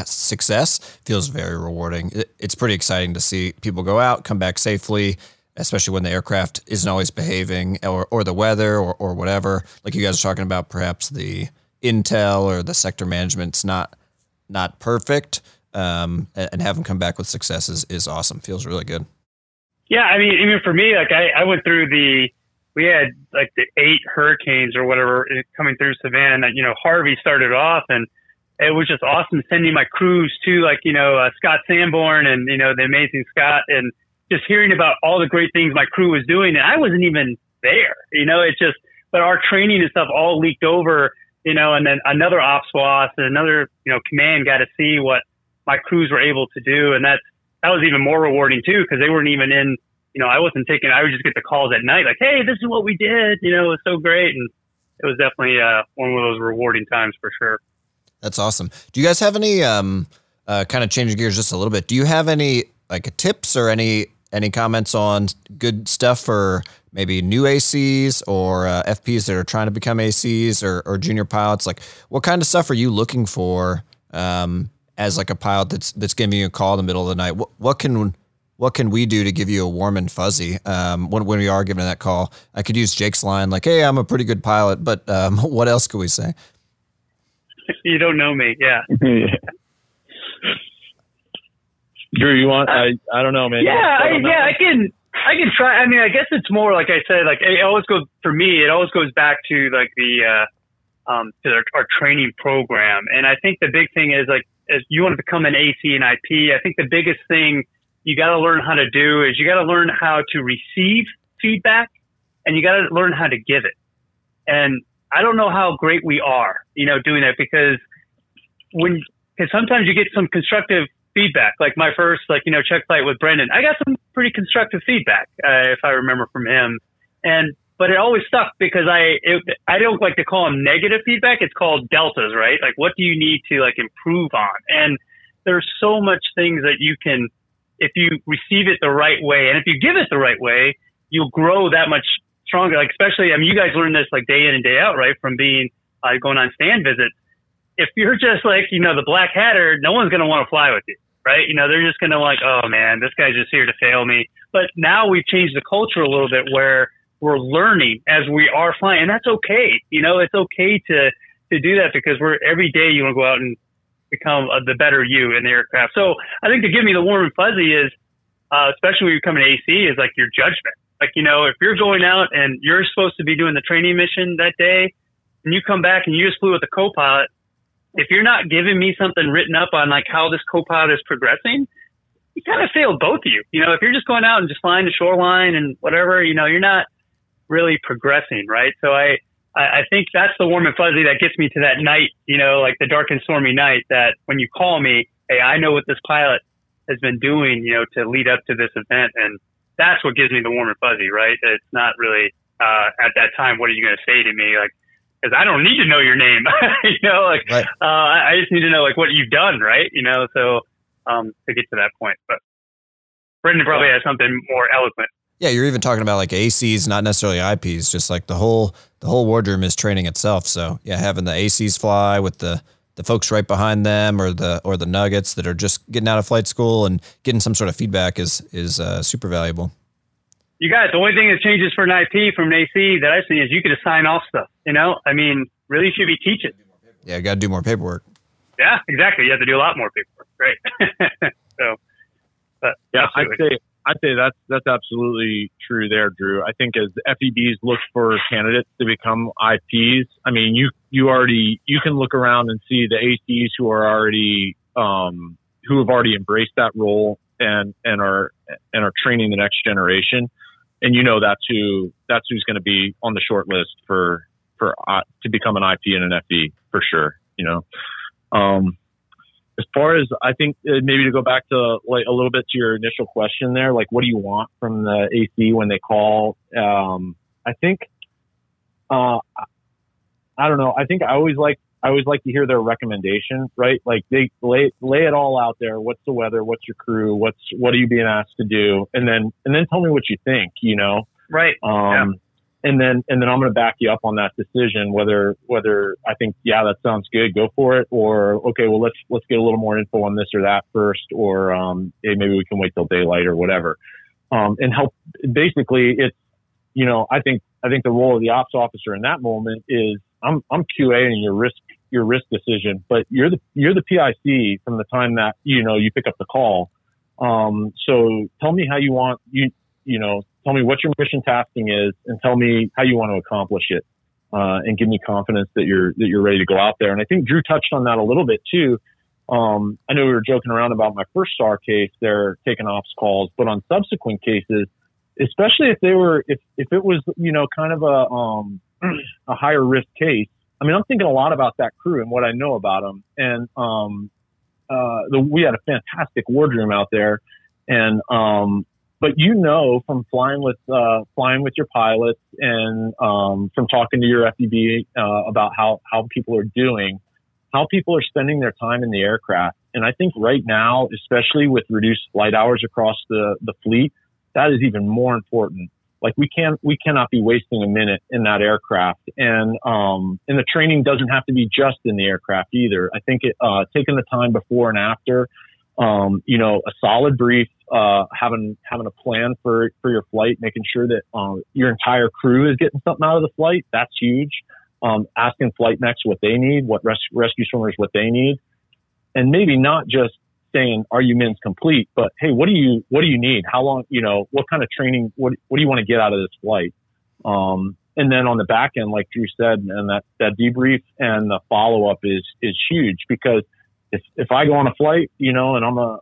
success feels very rewarding. It's pretty exciting to see people go out, come back safely, especially when the aircraft isn't always behaving or the weather or whatever, like you guys are talking about, perhaps the intel or the sector management's not perfect. And have them come back with success is awesome. Feels really good. Yeah. I mean, even for me, like I went through we had like the 8 hurricanes or whatever coming through Savannah, you know, Harvey started off and it was just awesome sending my crews to like, you know, Scott Sanborn and, you know, the amazing Scott and just hearing about all the great things my crew was doing. And I wasn't even there, you know, it's just, but our training and stuff all leaked over, you know, and then another ops boss and another, you know, command got to see what my crews were able to do. And that was even more rewarding too, because they weren't even in, you know, I would just get the calls at night, like, hey, this is what we did. You know, it was so great. And it was definitely one of those rewarding times for sure. That's awesome. Do you guys have any, kind of changing gears just a little bit, do you have any like tips or any comments on good stuff for maybe new ACs or FPs that are trying to become ACs or junior pilots? Like what kind of stuff are you looking for? As like a pilot that's giving you a call in the middle of the night, what can we do to give you a warm and fuzzy when we are giving that call? I could use Jake's line like, "Hey, I'm a pretty good pilot," but what else could we say? You don't know me, yeah. Drew, you want? I don't know, man. Yeah, I can try. I mean, I guess it's more like I said. Like it always goes for me. It always goes back to like the to our training program, and I think the big thing is like. As you want to become an AC and IP, I think the biggest thing you got to learn how to do is you got to learn how to receive feedback and you got to learn how to give it. And I don't know how great we are, you know, doing that because sometimes you get some constructive feedback. Like my first, like, you know, check flight with Brendan, I got some pretty constructive feedback, if I remember from him. But it always stuck because I don't like to call them negative feedback. It's called deltas, right? Like, what do you need to like improve on? And there's so much things that you can, if you receive it the right way and if you give it the right way, you'll grow that much stronger. Like, especially, I mean, you guys learn this like day in and day out, right? From being, going on stand visits. If you're just like, you know, the black hatter, no one's going to want to fly with you, right? You know, they're just going to like, oh man, this guy's just here to fail me. But now we've changed the culture a little bit where we're learning as we are flying, and that's okay. You know, it's okay to do that because every day you want to go out and become the better you in the aircraft. So I think to give me the warm and fuzzy is, especially when you become an AC, is like your judgment. Like, you know, if you're going out and you're supposed to be doing the training mission that day and you come back and you just flew with a co-pilot, if you're not giving me something written up on like how this co-pilot is progressing, you kind of failed both of you. You know, if you're just going out and just flying the shoreline and whatever, you know, you're not really progressing, right? So I think that's the warm and fuzzy that gets me to that night, you know, like the dark and stormy night that when you call me, hey, I know what this pilot has been doing, you know, to lead up to this event. And that's what gives me the warm and fuzzy, right? It's not really at that time, what are you going to say to me? Like, because I don't need to know your name, you know, like right. I just need to know like what you've done, right? You know, so to get to that point. But Brendan probably has something more eloquent. Yeah, you're even talking about like ACs, not necessarily IPs, just like the whole wardroom is training itself. So yeah, having the ACs fly with the folks right behind them or the nuggets that are just getting out of flight school and getting some sort of feedback is super valuable. You guys, the only thing that changes for an IP from an AC that I've seen is you can assign off stuff, you know? I mean, really should be teaching. Yeah, you got to do more paperwork. Yeah, exactly. You have to do a lot more paperwork. Right. So, but yeah, absolutely. I'd say I'd say that's absolutely true there, Drew. I think as FEDs look for candidates to become IPs, I mean, you can look around and see the ACs who are already, who have already embraced that role and are training the next generation. And you know, that's who's going to be on the short list for to become an IP and an FE for sure. You know, as far as I think maybe to go back to like a little bit to your initial question there, like what do you want from the AC when they call? I don't know. I think I always like to hear their recommendation, right? Like they lay it all out there. What's the weather? What's your crew? What are you being asked to do? And then tell me what you think, you know? Right. Yeah. And then I'm going to back you up on that decision, whether I think, yeah, that sounds good, go for it. Or, okay, well, let's get a little more info on this or that first, or, hey, maybe we can wait till daylight or whatever. And help basically it's, you know, I think the role of the ops officer in that moment is I'm QA-ing your risk decision, but you're the PIC from the time that, you know, you pick up the call. So tell me how you want, you know, tell me what your mission tasking is and tell me how you want to accomplish it. And give me confidence that you're ready to go out there. And I think Drew touched on that a little bit too. I know we were joking around about my first SAR case, they're taking ops calls, but on subsequent cases, especially if they were, if it was, you know, kind of a higher risk case. I mean, I'm thinking a lot about that crew and what I know about them. And, we had a fantastic wardroom out there and, but you know, from flying with your pilots and, from talking to your FEB, about how people are doing, how people are spending their time in the aircraft. And I think right now, especially with reduced flight hours across the fleet, that is even more important. Like we cannot be wasting a minute in that aircraft. And the training doesn't have to be just in the aircraft either. I think taking the time before and after, you know, a solid brief, having a plan for your flight, making sure that, your entire crew is getting something out of the flight. That's huge. Asking flight mechs what they need, what rescue swimmers, what they need. And maybe not just saying, are you men's complete? But hey, what do you need? How long, you know, what kind of training, what do you want to get out of this flight? And then on the back end, like Drew said, and that debrief and the follow up is huge because if I go on a flight, you know, and I'm a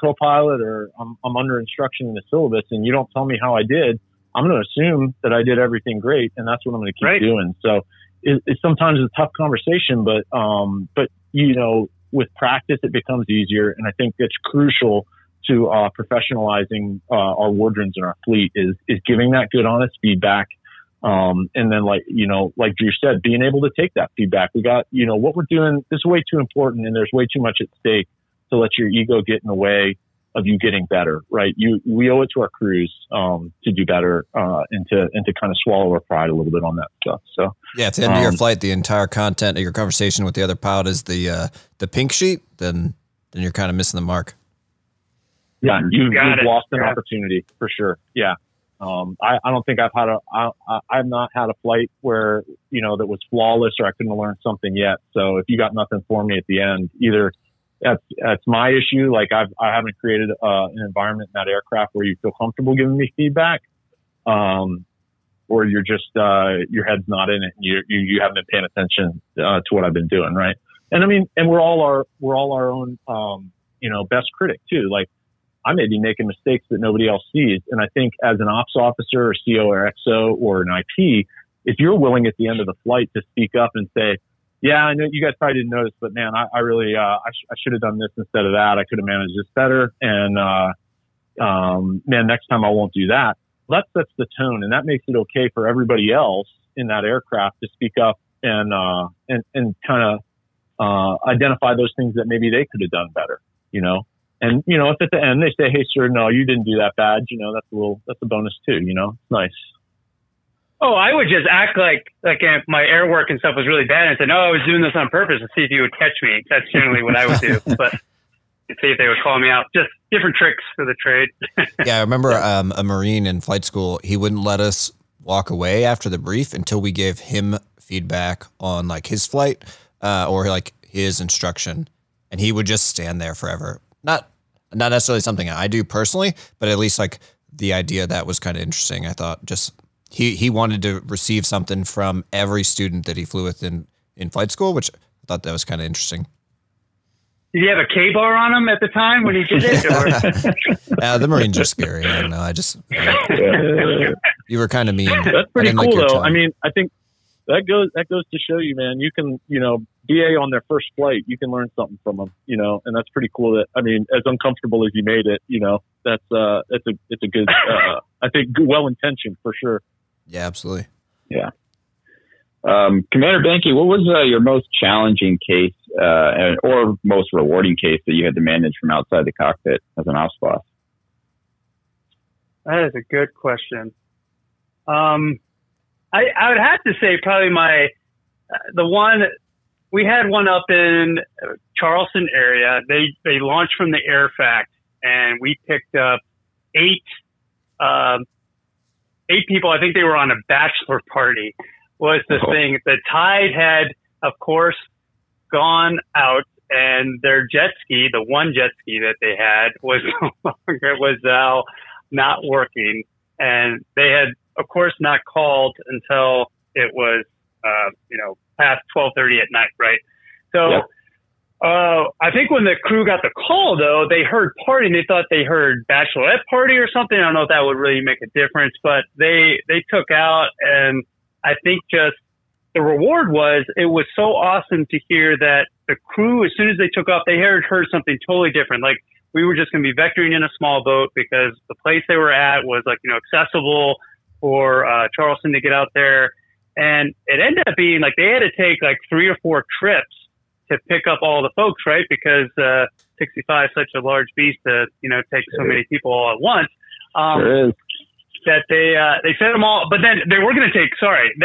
co-pilot or I'm under instruction in the syllabus and you don't tell me how I did, I'm going to assume that I did everything great. And that's what I'm going to keep doing. So it's sometimes a tough conversation, but you know, with practice, it becomes easier. And I think it's crucial to professionalizing our wardrooms and our fleet is giving that good, honest feedback. And then like, you know, like Drew said, being able to take that feedback. We got, you know, what we're doing is way too important and there's way too much at stake to let your ego get in the way of you getting better, right? We owe it to our crews to do better and to kind of swallow our pride a little bit on that stuff. So yeah, at the end of your flight, the entire content of your conversation with the other pilot is the pink sheet. Then you're kind of missing the mark. Yeah, you've lost an opportunity for sure. Yeah, I don't think I've not had a flight where you know that was flawless or I couldn't have learned something yet. So if you got nothing for me at the end, either. That's my issue. Like I haven't created an environment in that aircraft where you feel comfortable giving me feedback, or you're just your head's not in it. You haven't been paying attention to what I've been doing, right? And I mean, and we're all our own you know best critic too. Like I may be making mistakes that nobody else sees, and I think as an ops officer or CO or XO or an IP, if you're willing at the end of the flight to speak up and say. Yeah, I know you guys probably didn't notice, but man, I really should have done this instead of that. I could have managed this better. And, man, next time I won't do that. Well, that sets the tone and that makes it okay for everybody else in that aircraft to speak up and kind of, identify those things that maybe they could have done better, you know? And, you know, if at the end they say, hey, sir, no, you didn't do that bad, you know, that's a bonus too, you know? It's nice. Oh, I would just act like if my air work and stuff was really bad and say, no, I was doing this on purpose and see if you would catch me. That's generally what I would do. But see if they would call me out. Just different tricks for the trade. Yeah, I remember a Marine in flight school, he wouldn't let us walk away after the brief until we gave him feedback on like his flight or like his instruction. And he would just stand there forever. Not Not necessarily something I do personally, but at least like the idea that was kind of interesting. I thought just he wanted to receive something from every student that he flew with in flight school, which I thought that was kind of interesting. Did he have a K-bar on him at the time when he did it? Or? The Marines are scary. I don't know. You were kind of mean. That's pretty cool, though. I mean, I think that goes to show you, man, you can, BA on their first flight, you can learn something from them, and that's pretty cool that, I mean, as uncomfortable as you made it, that's a good, I think well-intentioned for sure. Yeah, absolutely. Yeah. Commander Benke, what was your most challenging case or most rewarding case that you had to manage from outside the cockpit as an ops boss? That is a good question. I would have to say probably we had one up in Charleston area. They launched from the airfact and we picked up eight people. I think they were on a bachelor party. Was the thing. The tide had, of course, gone out, and their jet ski, the one jet ski that they had, was now not working. And they had, of course, not called until it was, past 12:30 at night, right? So, yep. I think when the crew got the call, though, they heard party and they thought they heard bachelorette party or something. I don't know if that would really make a difference, but they took out and. I think just the reward was it was so awesome to hear that the crew, as soon as they took off, they heard something totally different. Like we were just going to be vectoring in a small boat because the place they were at was like, accessible for Charleston to get out there. And it ended up being like they had to take like 3 or 4 trips to pick up all the folks, right? Because 65 is such a large beast to, take so many people all at once. Sure is. That they sent them all, but then they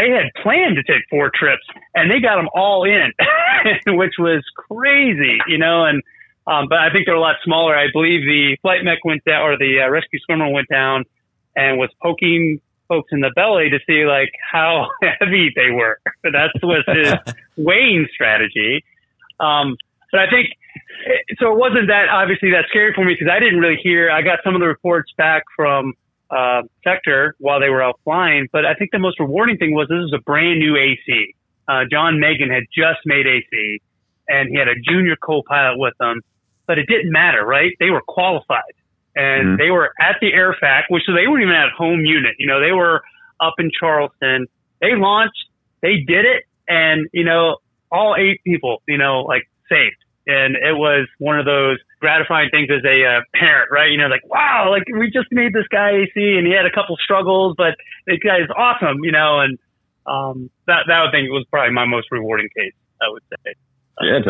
had planned to take 4 trips and they got them all in, which was crazy, and, but I think they're a lot smaller. I believe the flight mech went down or the rescue swimmer went down and was poking folks in the belly to see like how heavy they were. That was his weighing strategy. But I think, so it wasn't that obviously that scary for me because I didn't really hear, I got some of the reports back from, sector while they were out flying. But I think the most rewarding thing was this is a brand new AC. John Megan had just made AC and he had a junior co-pilot with him, but it didn't matter, right? They were qualified and they were at the airfact, which so they weren't even at home unit. They were up in Charleston. They launched, they did it. And, all 8 people, saved. And it was one of those gratifying things as a parent, right? Wow, we just made this guy AC and he had a couple struggles, but this guy is awesome, and that I think was probably my most rewarding case, I would say. Yeah, it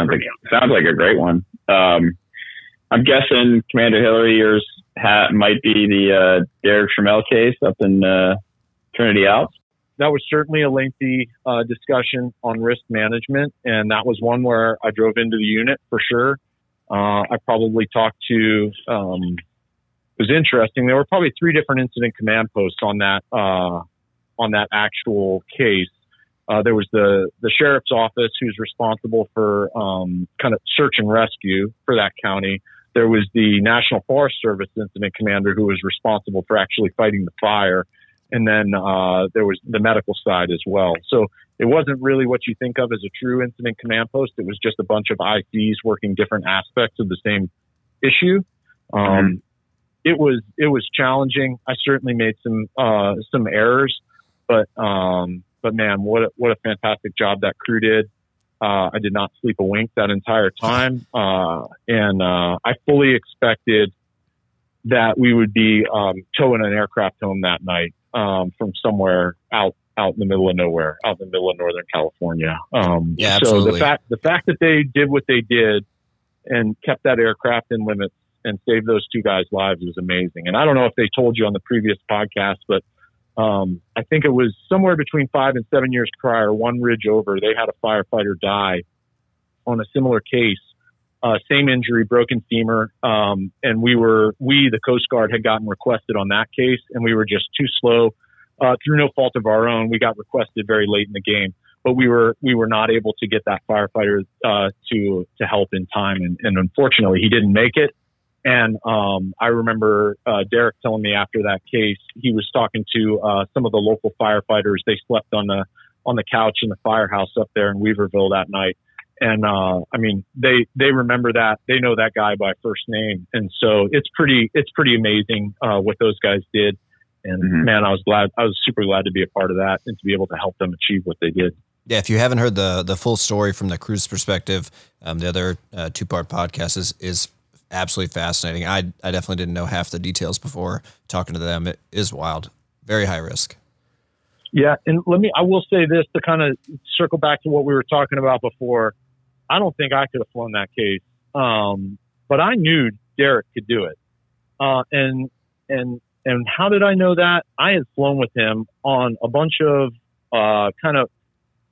sounds like a great one. I'm guessing Commander Hillary, yours might be the Derek Trammell case up in Trinity Alps. That was certainly a lengthy discussion on risk management, and that was one where I drove into the unit for sure. I probably talked to it was interesting. There were probably 3 different incident command posts on that actual case. There was the sheriff's office, who's responsible for kind of search and rescue for that county. There was the National Forest Service incident commander, who was responsible for actually fighting the fire. And then there was the medical side as well. So it wasn't really what you think of as a true incident command post. It was just a bunch of ICs working different aspects of the same issue. It was challenging. I certainly made some errors, but man, what a fantastic job that crew did. I did not sleep a wink that entire time, and I fully expected that we would be towing an aircraft home that night. From somewhere out in the middle of nowhere, out in the middle of Northern California. Yeah, absolutely. So the fact that they did what they did and kept that aircraft in limits and saved those 2 guys' lives was amazing. And I don't know if they told you on the previous podcast, but I think it was somewhere between 5 and 7 years prior, one ridge over, they had a firefighter die on a similar case. Same injury, broken femur. And the Coast Guard had gotten requested on that case and we were just too slow, through no fault of our own. We got requested very late in the game, but we were not able to get that firefighter, to help in time. And unfortunately he didn't make it. And I remember Derek telling me after that case, he was talking to some of the local firefighters. They slept on the couch in the firehouse up there in Weaverville that night. And I mean, they remember that. They know that guy by first name. And so it's pretty amazing what those guys did. And man, I was super glad to be a part of that and to be able to help them achieve what they did. Yeah, if you haven't heard the full story from the crew's perspective, the other two-part podcast is absolutely fascinating. I definitely didn't know half the details before talking to them. It is wild. Very high risk. Yeah, and I will say this to kind of circle back to what we were talking about before. I don't think I could have flown that case, but I knew Derek could do it. And how did I know that? I had flown with him on a bunch of kind of,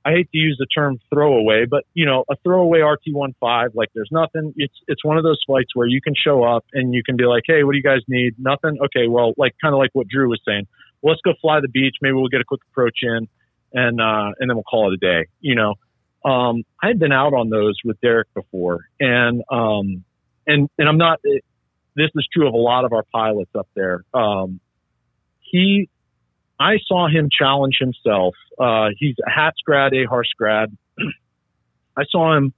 I hate to use the term throwaway, but a throwaway RT-15, like there's nothing. It's one of those flights where you can show up and you can be like, hey, what do you guys need? Nothing. Okay. Well, kind of like what Drew was saying, well, let's go fly the beach. Maybe we'll get a quick approach in and then we'll call it a day. I had been out on those with Derek before and I'm not, this is true of a lot of our pilots up there. I saw him challenge himself. He's a HATS grad, a HARS grad. I saw him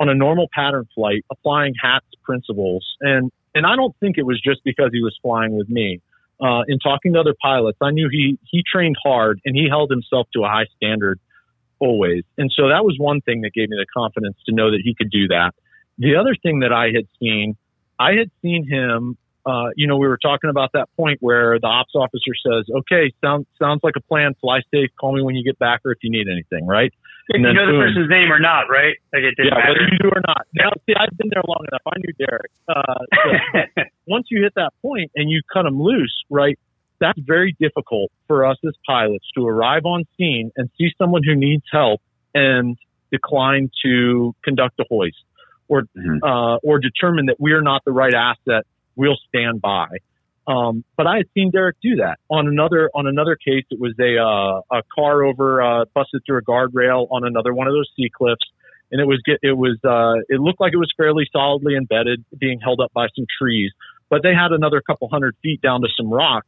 on a normal pattern flight applying HATS principles. And I don't think it was just because he was flying with me. In talking to other pilots, I knew he trained hard and he held himself to a high standard always. And so that was one thing that gave me the confidence to know that he could do that. The other thing that I had seen him, we were talking about that point where the ops officer says, okay, sounds like a plan. Fly safe. Call me when you get back or if you need anything, right? If you know the person's name or not, right? Like it didn't matter. Whether you do or not. Now, see, I've been there long enough. I knew Derek. So once you hit that point and you cut him loose, right, that's very difficult for us as pilots to arrive on scene and see someone who needs help and decline to conduct a hoist or determine that we are not the right asset. We'll stand by. But I had seen Derek do that on another case. It was a car busted through a guardrail on another one of those sea cliffs. And it looked like it was fairly solidly embedded, being held up by some trees, but they had another couple hundred feet down to some rocks.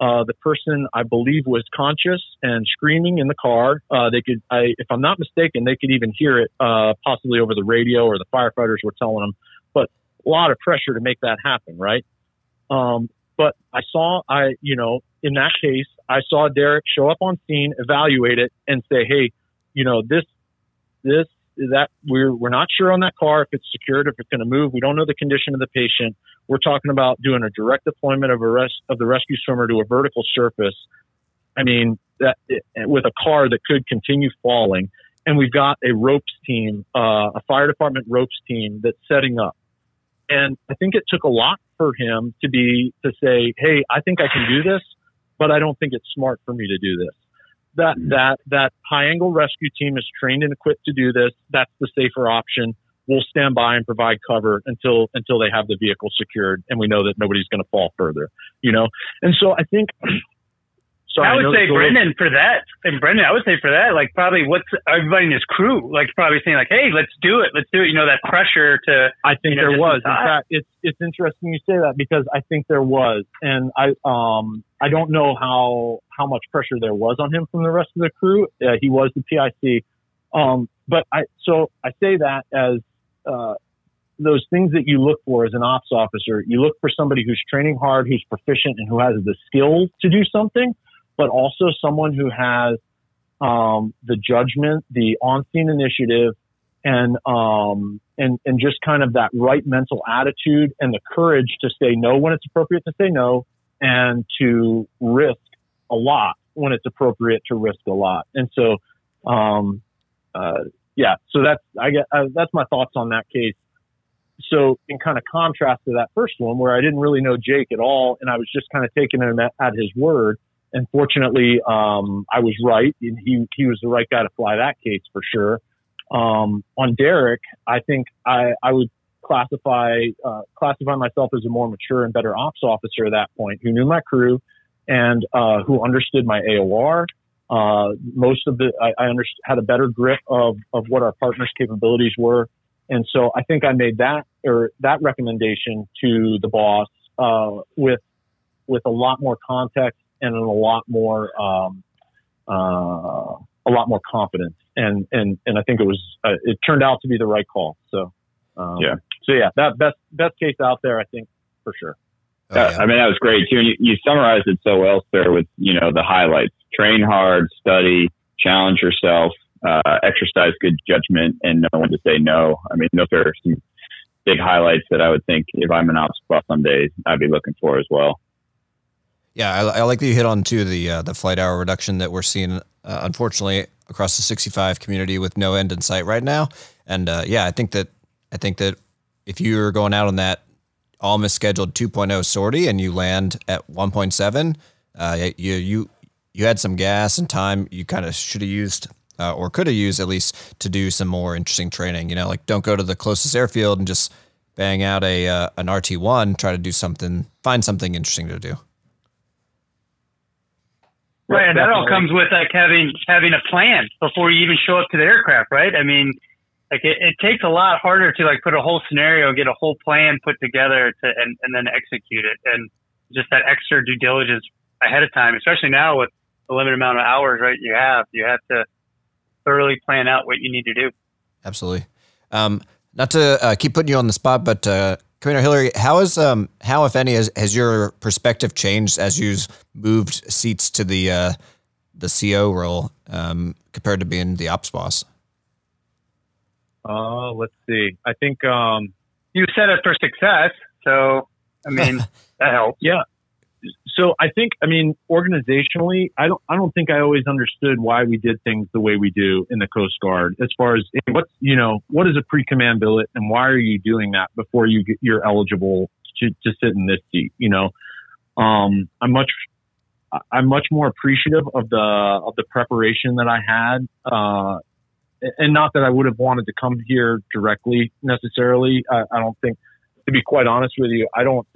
The person I believe was conscious and screaming in the car. If I'm not mistaken, they could even hear it, possibly over the radio or the firefighters were telling them, but a lot of pressure to make that happen. Right. But in that case, I saw Derek show up on scene, evaluate it and say, hey, we're not sure on that car, if it's secured, if it's going to move. We don't know the condition of the patient. We're talking about doing a direct deployment of the rescue swimmer to a vertical surface. I mean, with a car that could continue falling. And we've got a ropes team, a fire department ropes team that's setting up. And I think it took a lot for him to say, hey, I think I can do this, but I don't think it's smart for me to do this. That high angle rescue team is trained and equipped to do this. That's the safer option. We'll stand by and provide cover until they have the vehicle secured and we know that nobody's going to fall further, And so I think, I would say for that, like probably what's everybody in his crew, like probably saying like, hey, let's do it. That pressure to, I think there was, in fact, it's interesting you say that because I think there was, and I don't know how much pressure there was on him from the rest of the crew. He was the PIC. But I say that as, those things that you look for as an ops officer, you look for somebody who's training hard, who's proficient and who has the skills to do something, but also someone who has the judgment, the on-scene initiative, and just kind of that right mental attitude and the courage to say no when it's appropriate to say no and to risk a lot when it's appropriate to risk a lot. And so, that's my thoughts on that case. So in kind of contrast to that first one where I didn't really know Jake at all and I was just kind of taking him at his word. And fortunately, I was right. And he was the right guy to fly that case for sure. On Derek, I think I would classify myself as a more mature and better ops officer at that point, who knew my crew and who understood my AOR. I had a better grip of what our partners' capabilities were. And so I think I made that or that recommendation to the boss with a lot more context and a lot more confidence. And I think it was it turned out to be the right call. So that best case out there, I think, for sure. I mean, that was great too. And you summarized it so well, sir, with, you know, the highlights: train hard, study, challenge yourself, exercise good judgment, and know when to say no. I mean, those are some big highlights that I would think if I'm an ops boss someday, I'd be looking for as well. Yeah, I like that you hit on too the flight hour reduction that we're seeing, unfortunately, across the 65 community with no end in sight right now. And I think that if you're going out on that all misscheduled 2.0 sortie and you land at 1.7, you had some gas and time you kind of should have used. Or could have used at least to do some more interesting training, you know, like don't go to the closest airfield and just bang out an RT1, try to do something, find something interesting to do. Right. And that all comes with like having a plan before you even show up to the aircraft. Right. I mean, like it takes a lot harder to like put a whole scenario, get a whole plan put together and then execute it. And just that extra due diligence ahead of time, especially now with the limited amount of hours, right. You have to thoroughly plan out what you need to do. Absolutely. Not to keep putting you on the spot, but Commander Hillary, how, if any, has your perspective changed as you've moved seats to the CO role compared to being the ops boss? Let's see. I think you set it for success, so I mean that helps. Yeah. So I think, I mean, organizationally, I don't think I always understood why we did things the way we do in the Coast Guard, as far as what is a pre-command billet and why are you doing that before you're eligible to sit in this seat? You know, I'm much more appreciative of the preparation that I had, and not that I would have wanted to come here directly necessarily. I don't think, to be quite honest with you, I don't,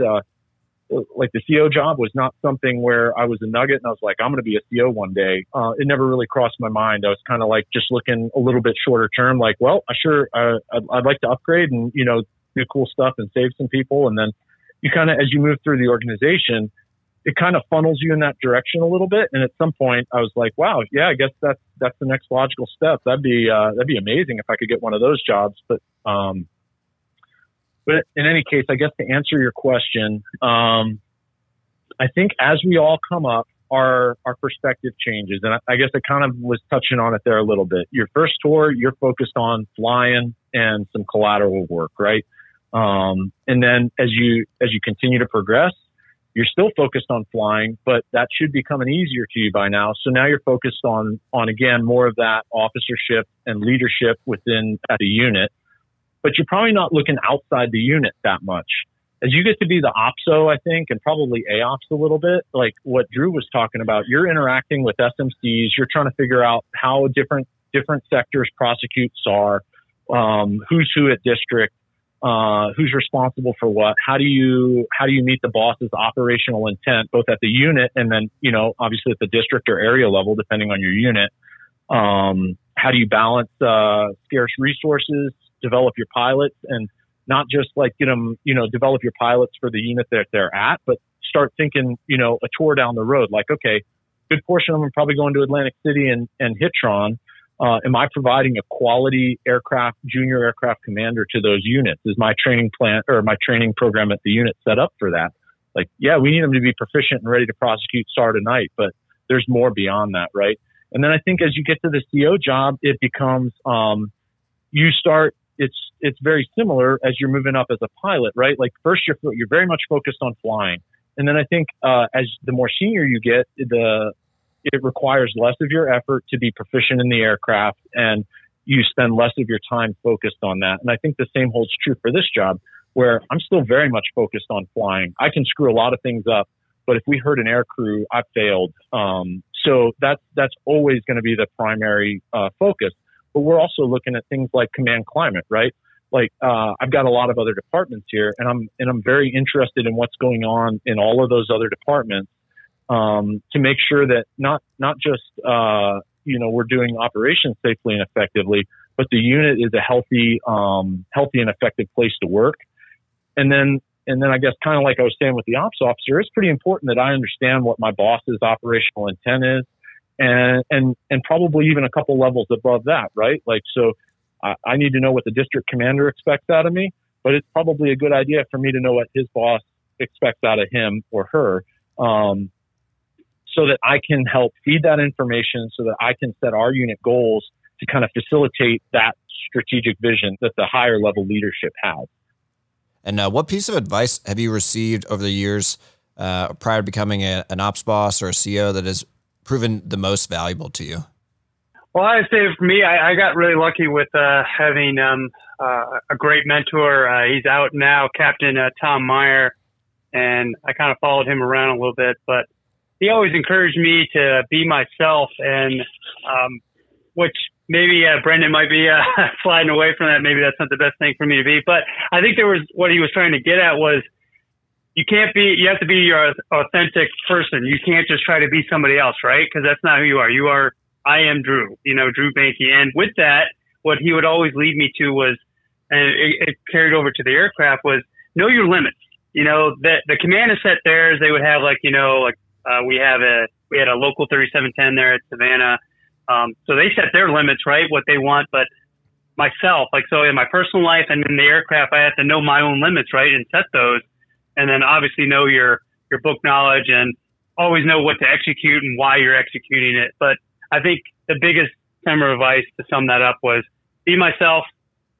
like the CO job was not something where I was a nugget and I was like, I'm going to be a CO one day. It never really crossed my mind. I was kind of like just looking a little bit shorter term, like, well, I'd like to upgrade and, you know, do cool stuff and save some people. And then you kind of, as you move through the organization, it kind of funnels you in that direction a little bit. And at some point I was like, wow, yeah, I guess that's the next logical step. That'd be amazing if I could get one of those jobs. But in any case, I guess to answer your question, I think as we all come up, our perspective changes. And I guess I kind of was touching on it there a little bit. Your first tour, you're focused on flying and some collateral work, right? And then as you continue to progress, you're still focused on flying, but that should be coming easier to you by now. So now you're focused on again, more of that officership and leadership within the unit. But you're probably not looking outside the unit that much. As you get to be the OPSO, I think, and probably AOPS a little bit, like what Drew was talking about, you're interacting with SMCs. You're trying to figure out how different sectors prosecute SAR, who's who at district, who's responsible for what. How do you meet the boss's operational intent, both at the unit and then, you know, obviously at the district or area level, depending on your unit. How do you balance scarce resources? Develop your pilots and not just like get them, you know, develop your pilots for the unit that they're at, but start thinking, you know, a tour down the road. Like, okay, good portion of them are probably going to Atlantic City and Hitron. Am I providing a quality aircraft, junior aircraft commander to those units? Is my training plan or my training program at the unit set up for that? Like, yeah, we need them to be proficient and ready to prosecute SAR tonight, but there's more beyond that, right? And then I think as you get to the CO job, it becomes, you start, it's very similar as you're moving up as a pilot, right? Like first you're very much focused on flying. And then I think, as the more senior you get, it requires less of your effort to be proficient in the aircraft and you spend less of your time focused on that. And I think the same holds true for this job where I'm still very much focused on flying. I can screw a lot of things up, but if we hurt an air crew, I failed. So that's always going to be the primary, focus. But we're also looking at things like command climate, right? Like I've got a lot of other departments here, and I'm very interested in what's going on in all of those other departments to make sure that not just you know, we're doing operations safely and effectively, but the unit is a healthy and effective place to work, And then I guess kind of like I was saying with the ops officer, it's pretty important that I understand what my boss's operational intent is, and probably even a couple levels above that, right? Like, so I need to know what the district commander expects out of me, but it's probably a good idea for me to know what his boss expects out of him or her, so that I can help feed that information, so that I can set our unit goals to kind of facilitate that strategic vision that the higher level leadership has. And what piece of advice have you received over the years prior to becoming an ops boss or a CO that has proven the most valuable to you? Well, I would say for me, I got really lucky with having a great mentor. He's out now, Captain Tom Meyer, and I kind of followed him around a little bit. But he always encouraged me to be myself, and which maybe Brendan might be sliding away from that. Maybe that's not the best thing for me to be. But I think there was what he was trying to get at was you have to be your authentic person. You can't just try to be somebody else, right? Because that's not who you are. I am Drew, Drew Benke. And with that, what he would always lead me to was, and it carried over to the aircraft, was know your limits. That the command is set theirs. They would have we had a local 3710 there at Savannah. So they set their limits, right? What they want, but myself, in my personal life and in the aircraft, I have to know my own limits, right? And set those. And then obviously know your book knowledge and always know what to execute and why you're executing it. But I think the biggest summer advice to sum that up was be myself,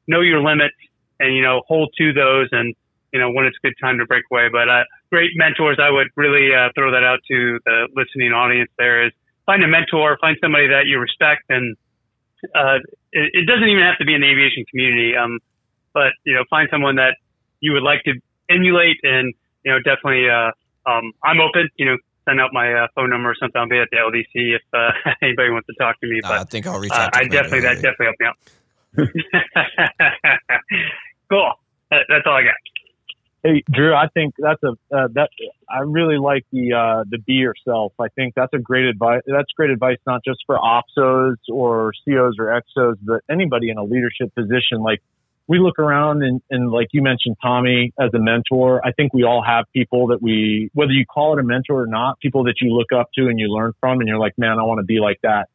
know your limits, and, hold to those and, when it's a good time to break away. But great mentors, I would really throw that out to the listening audience there is find a mentor, find somebody that you respect. And it doesn't even have to be in the aviation community, but, find someone that you would like to emulate and, definitely I'm open, send out my phone number or something. I'll be at the LDC if anybody wants to talk to me. But I think I'll reach out to you. That definitely helped me out. Cool. That's all I got. Hey, Drew, I think that's I really like the be yourself. I think that's a great advice. That's great advice, not just for OPSOs or COs or XOs, but anybody in a leadership position. Like we look around and like you mentioned, Tommy, as a mentor, I think we all have people that whether you call it a mentor or not, people that you look up to and you learn from and you're like, man, I want to be like that.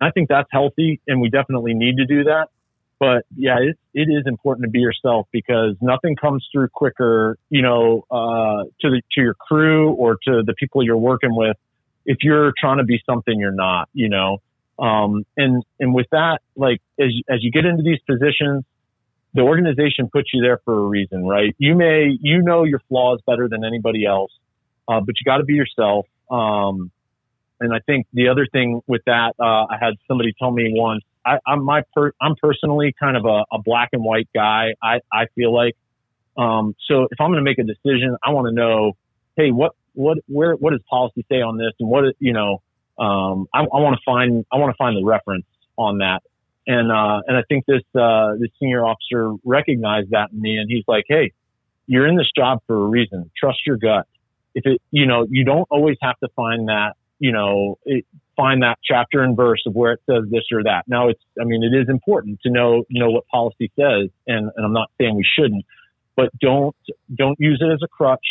And I think that's healthy and we definitely need to do that. But yeah, it is important to be yourself because nothing comes through quicker, to your crew or to the people you're working with if you're trying to be something you're not, And with that, like as you get into these positions, the organization puts you there for a reason, right? You may, your flaws better than anybody else, but you got to be yourself. And I think the other thing with that, I had somebody tell me once. I'm personally kind of a black and white guy. I feel like, so if I'm going to make a decision, I want to know, hey, what does policy say on this? And I want to find the reference on that. And I think this senior officer recognized that in me and he's like, hey, you're in this job for a reason. Trust your gut. If it, you don't always have to find that, find that chapter and verse of where it says this or that. Now it is important to know what policy says. And I'm not saying we shouldn't, but don't use it as a crutch,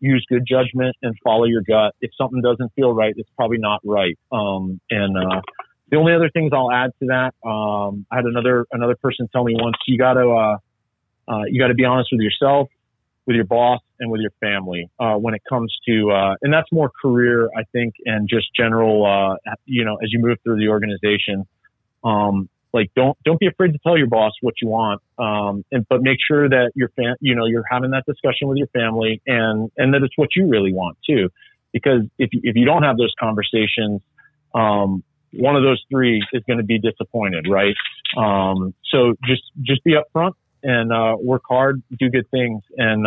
use good judgment and follow your gut. If something doesn't feel right, it's probably not right. The only other things I'll add to that, I had another person tell me once, you gotta be honest with yourself, with your boss and with your family, when it comes to, and that's more career, I think, and just general, as you move through the organization, don't be afraid to tell your boss what you want. But make sure that you're having that discussion with your family and that it's what you really want too, because if you don't have those conversations, one of those three is going to be disappointed. Right. So just be upfront. And work hard, do good things, and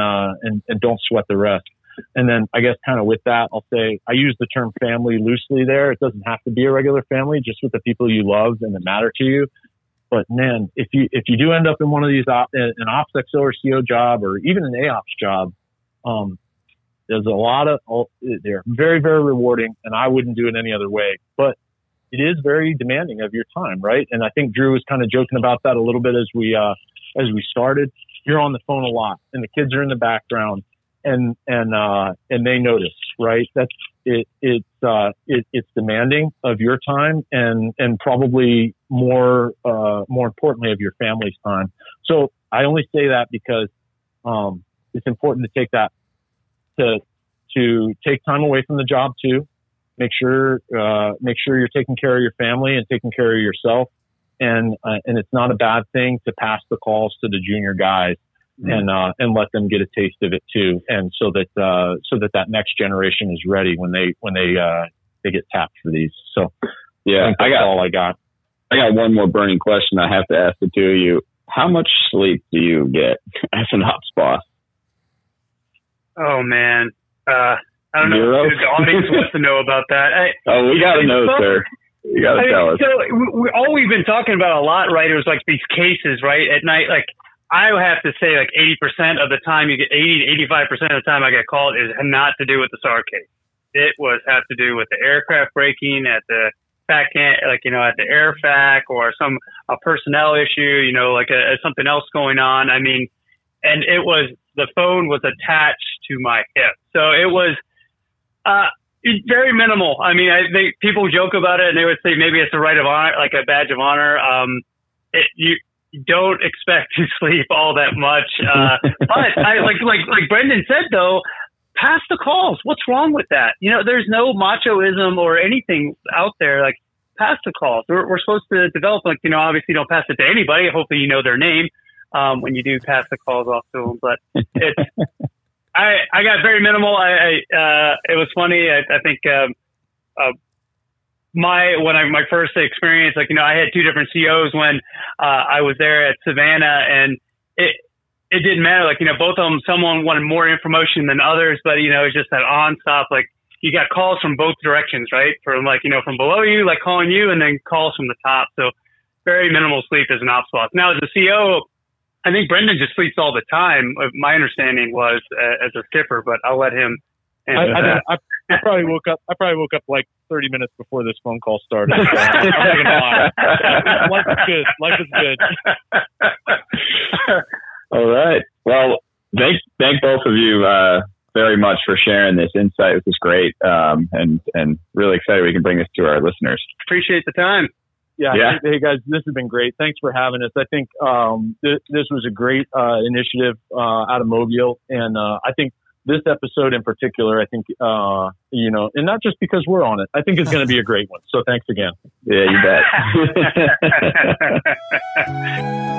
don't sweat the rest. And then I guess kind of with that, I'll say I use the term family loosely there. It doesn't have to be a regular family, just with the people you love and that matter to you. But man, if you do end up in one of these an ops XO or CO job or even an AOPS job, there's a lot of they're very very rewarding, and I wouldn't do it any other way. But it is very demanding of your time, right? And I think Drew was kind of joking about that a little bit as we started, you're on the phone a lot and the kids are in the background and they notice, right? That's it. It's demanding of your time and probably more importantly of your family's time. So I only say that because, it's important to take that to take time away from the job too. Make sure you're taking care of your family and taking care of yourself. And it's not a bad thing to pass the calls to the junior guys and let them get a taste of it too. And so that next generation is ready when they get tapped for these. So yeah, I got one more burning question I have to ask the two of you. How much sleep do you get as an ops boss? Oh man. I don't know if the audience wants to know about that. We got to know, sir. You got to tell us. So all we've been talking about a lot, right, is like these cases, right, at night. Like I have to say like 80% of the time, 80 to 85% of the time I get called is not to do with the SAR case. It was have to do with the aircraft braking at the fact, like, you know, at the air fac or a personnel issue, you know, like something else going on. I mean, and it was, the phone was attached to my hip. So it was, very minimal. I mean, people joke about it and they would say maybe it's a right of honor, like a badge of honor. You don't expect to sleep all that much. But I like Brendan said though, pass the calls. What's wrong with that? You know, there's no machoism or anything out there. Like pass the calls. We're supposed to develop, like, you know, obviously don't pass it to anybody. Hopefully, you know, their name, when you do pass the calls off to them, but it's, I got very minimal. It was funny. I think my first experience, like, you know, I had two different COs when I was there at Savannah, and it didn't matter. Like, you know, both of them, someone wanted more information than others, but, you know, it's just that nonstop. Like, you got calls from both directions, right? From, like, you know, from below you, like calling you, and then calls from the top. So very minimal sleep as an ops boss. Now as a CO, I think Brendan just sleeps all the time. My understanding was as a skipper, but I'll let him. I probably woke up like 30 minutes before this phone call started. So I'm not going to lie. Life is good. All right. Well, thank both of you very much for sharing this insight. This is great, and really excited we can bring this to our listeners. Appreciate the time. Yeah. Hey guys, this has been great. Thanks for having us. I think this was a great initiative out of Mobile, and I think this episode in particular, I think you know, and not just because we're on it, I think it's going to be a great one. So thanks again. Yeah, you bet.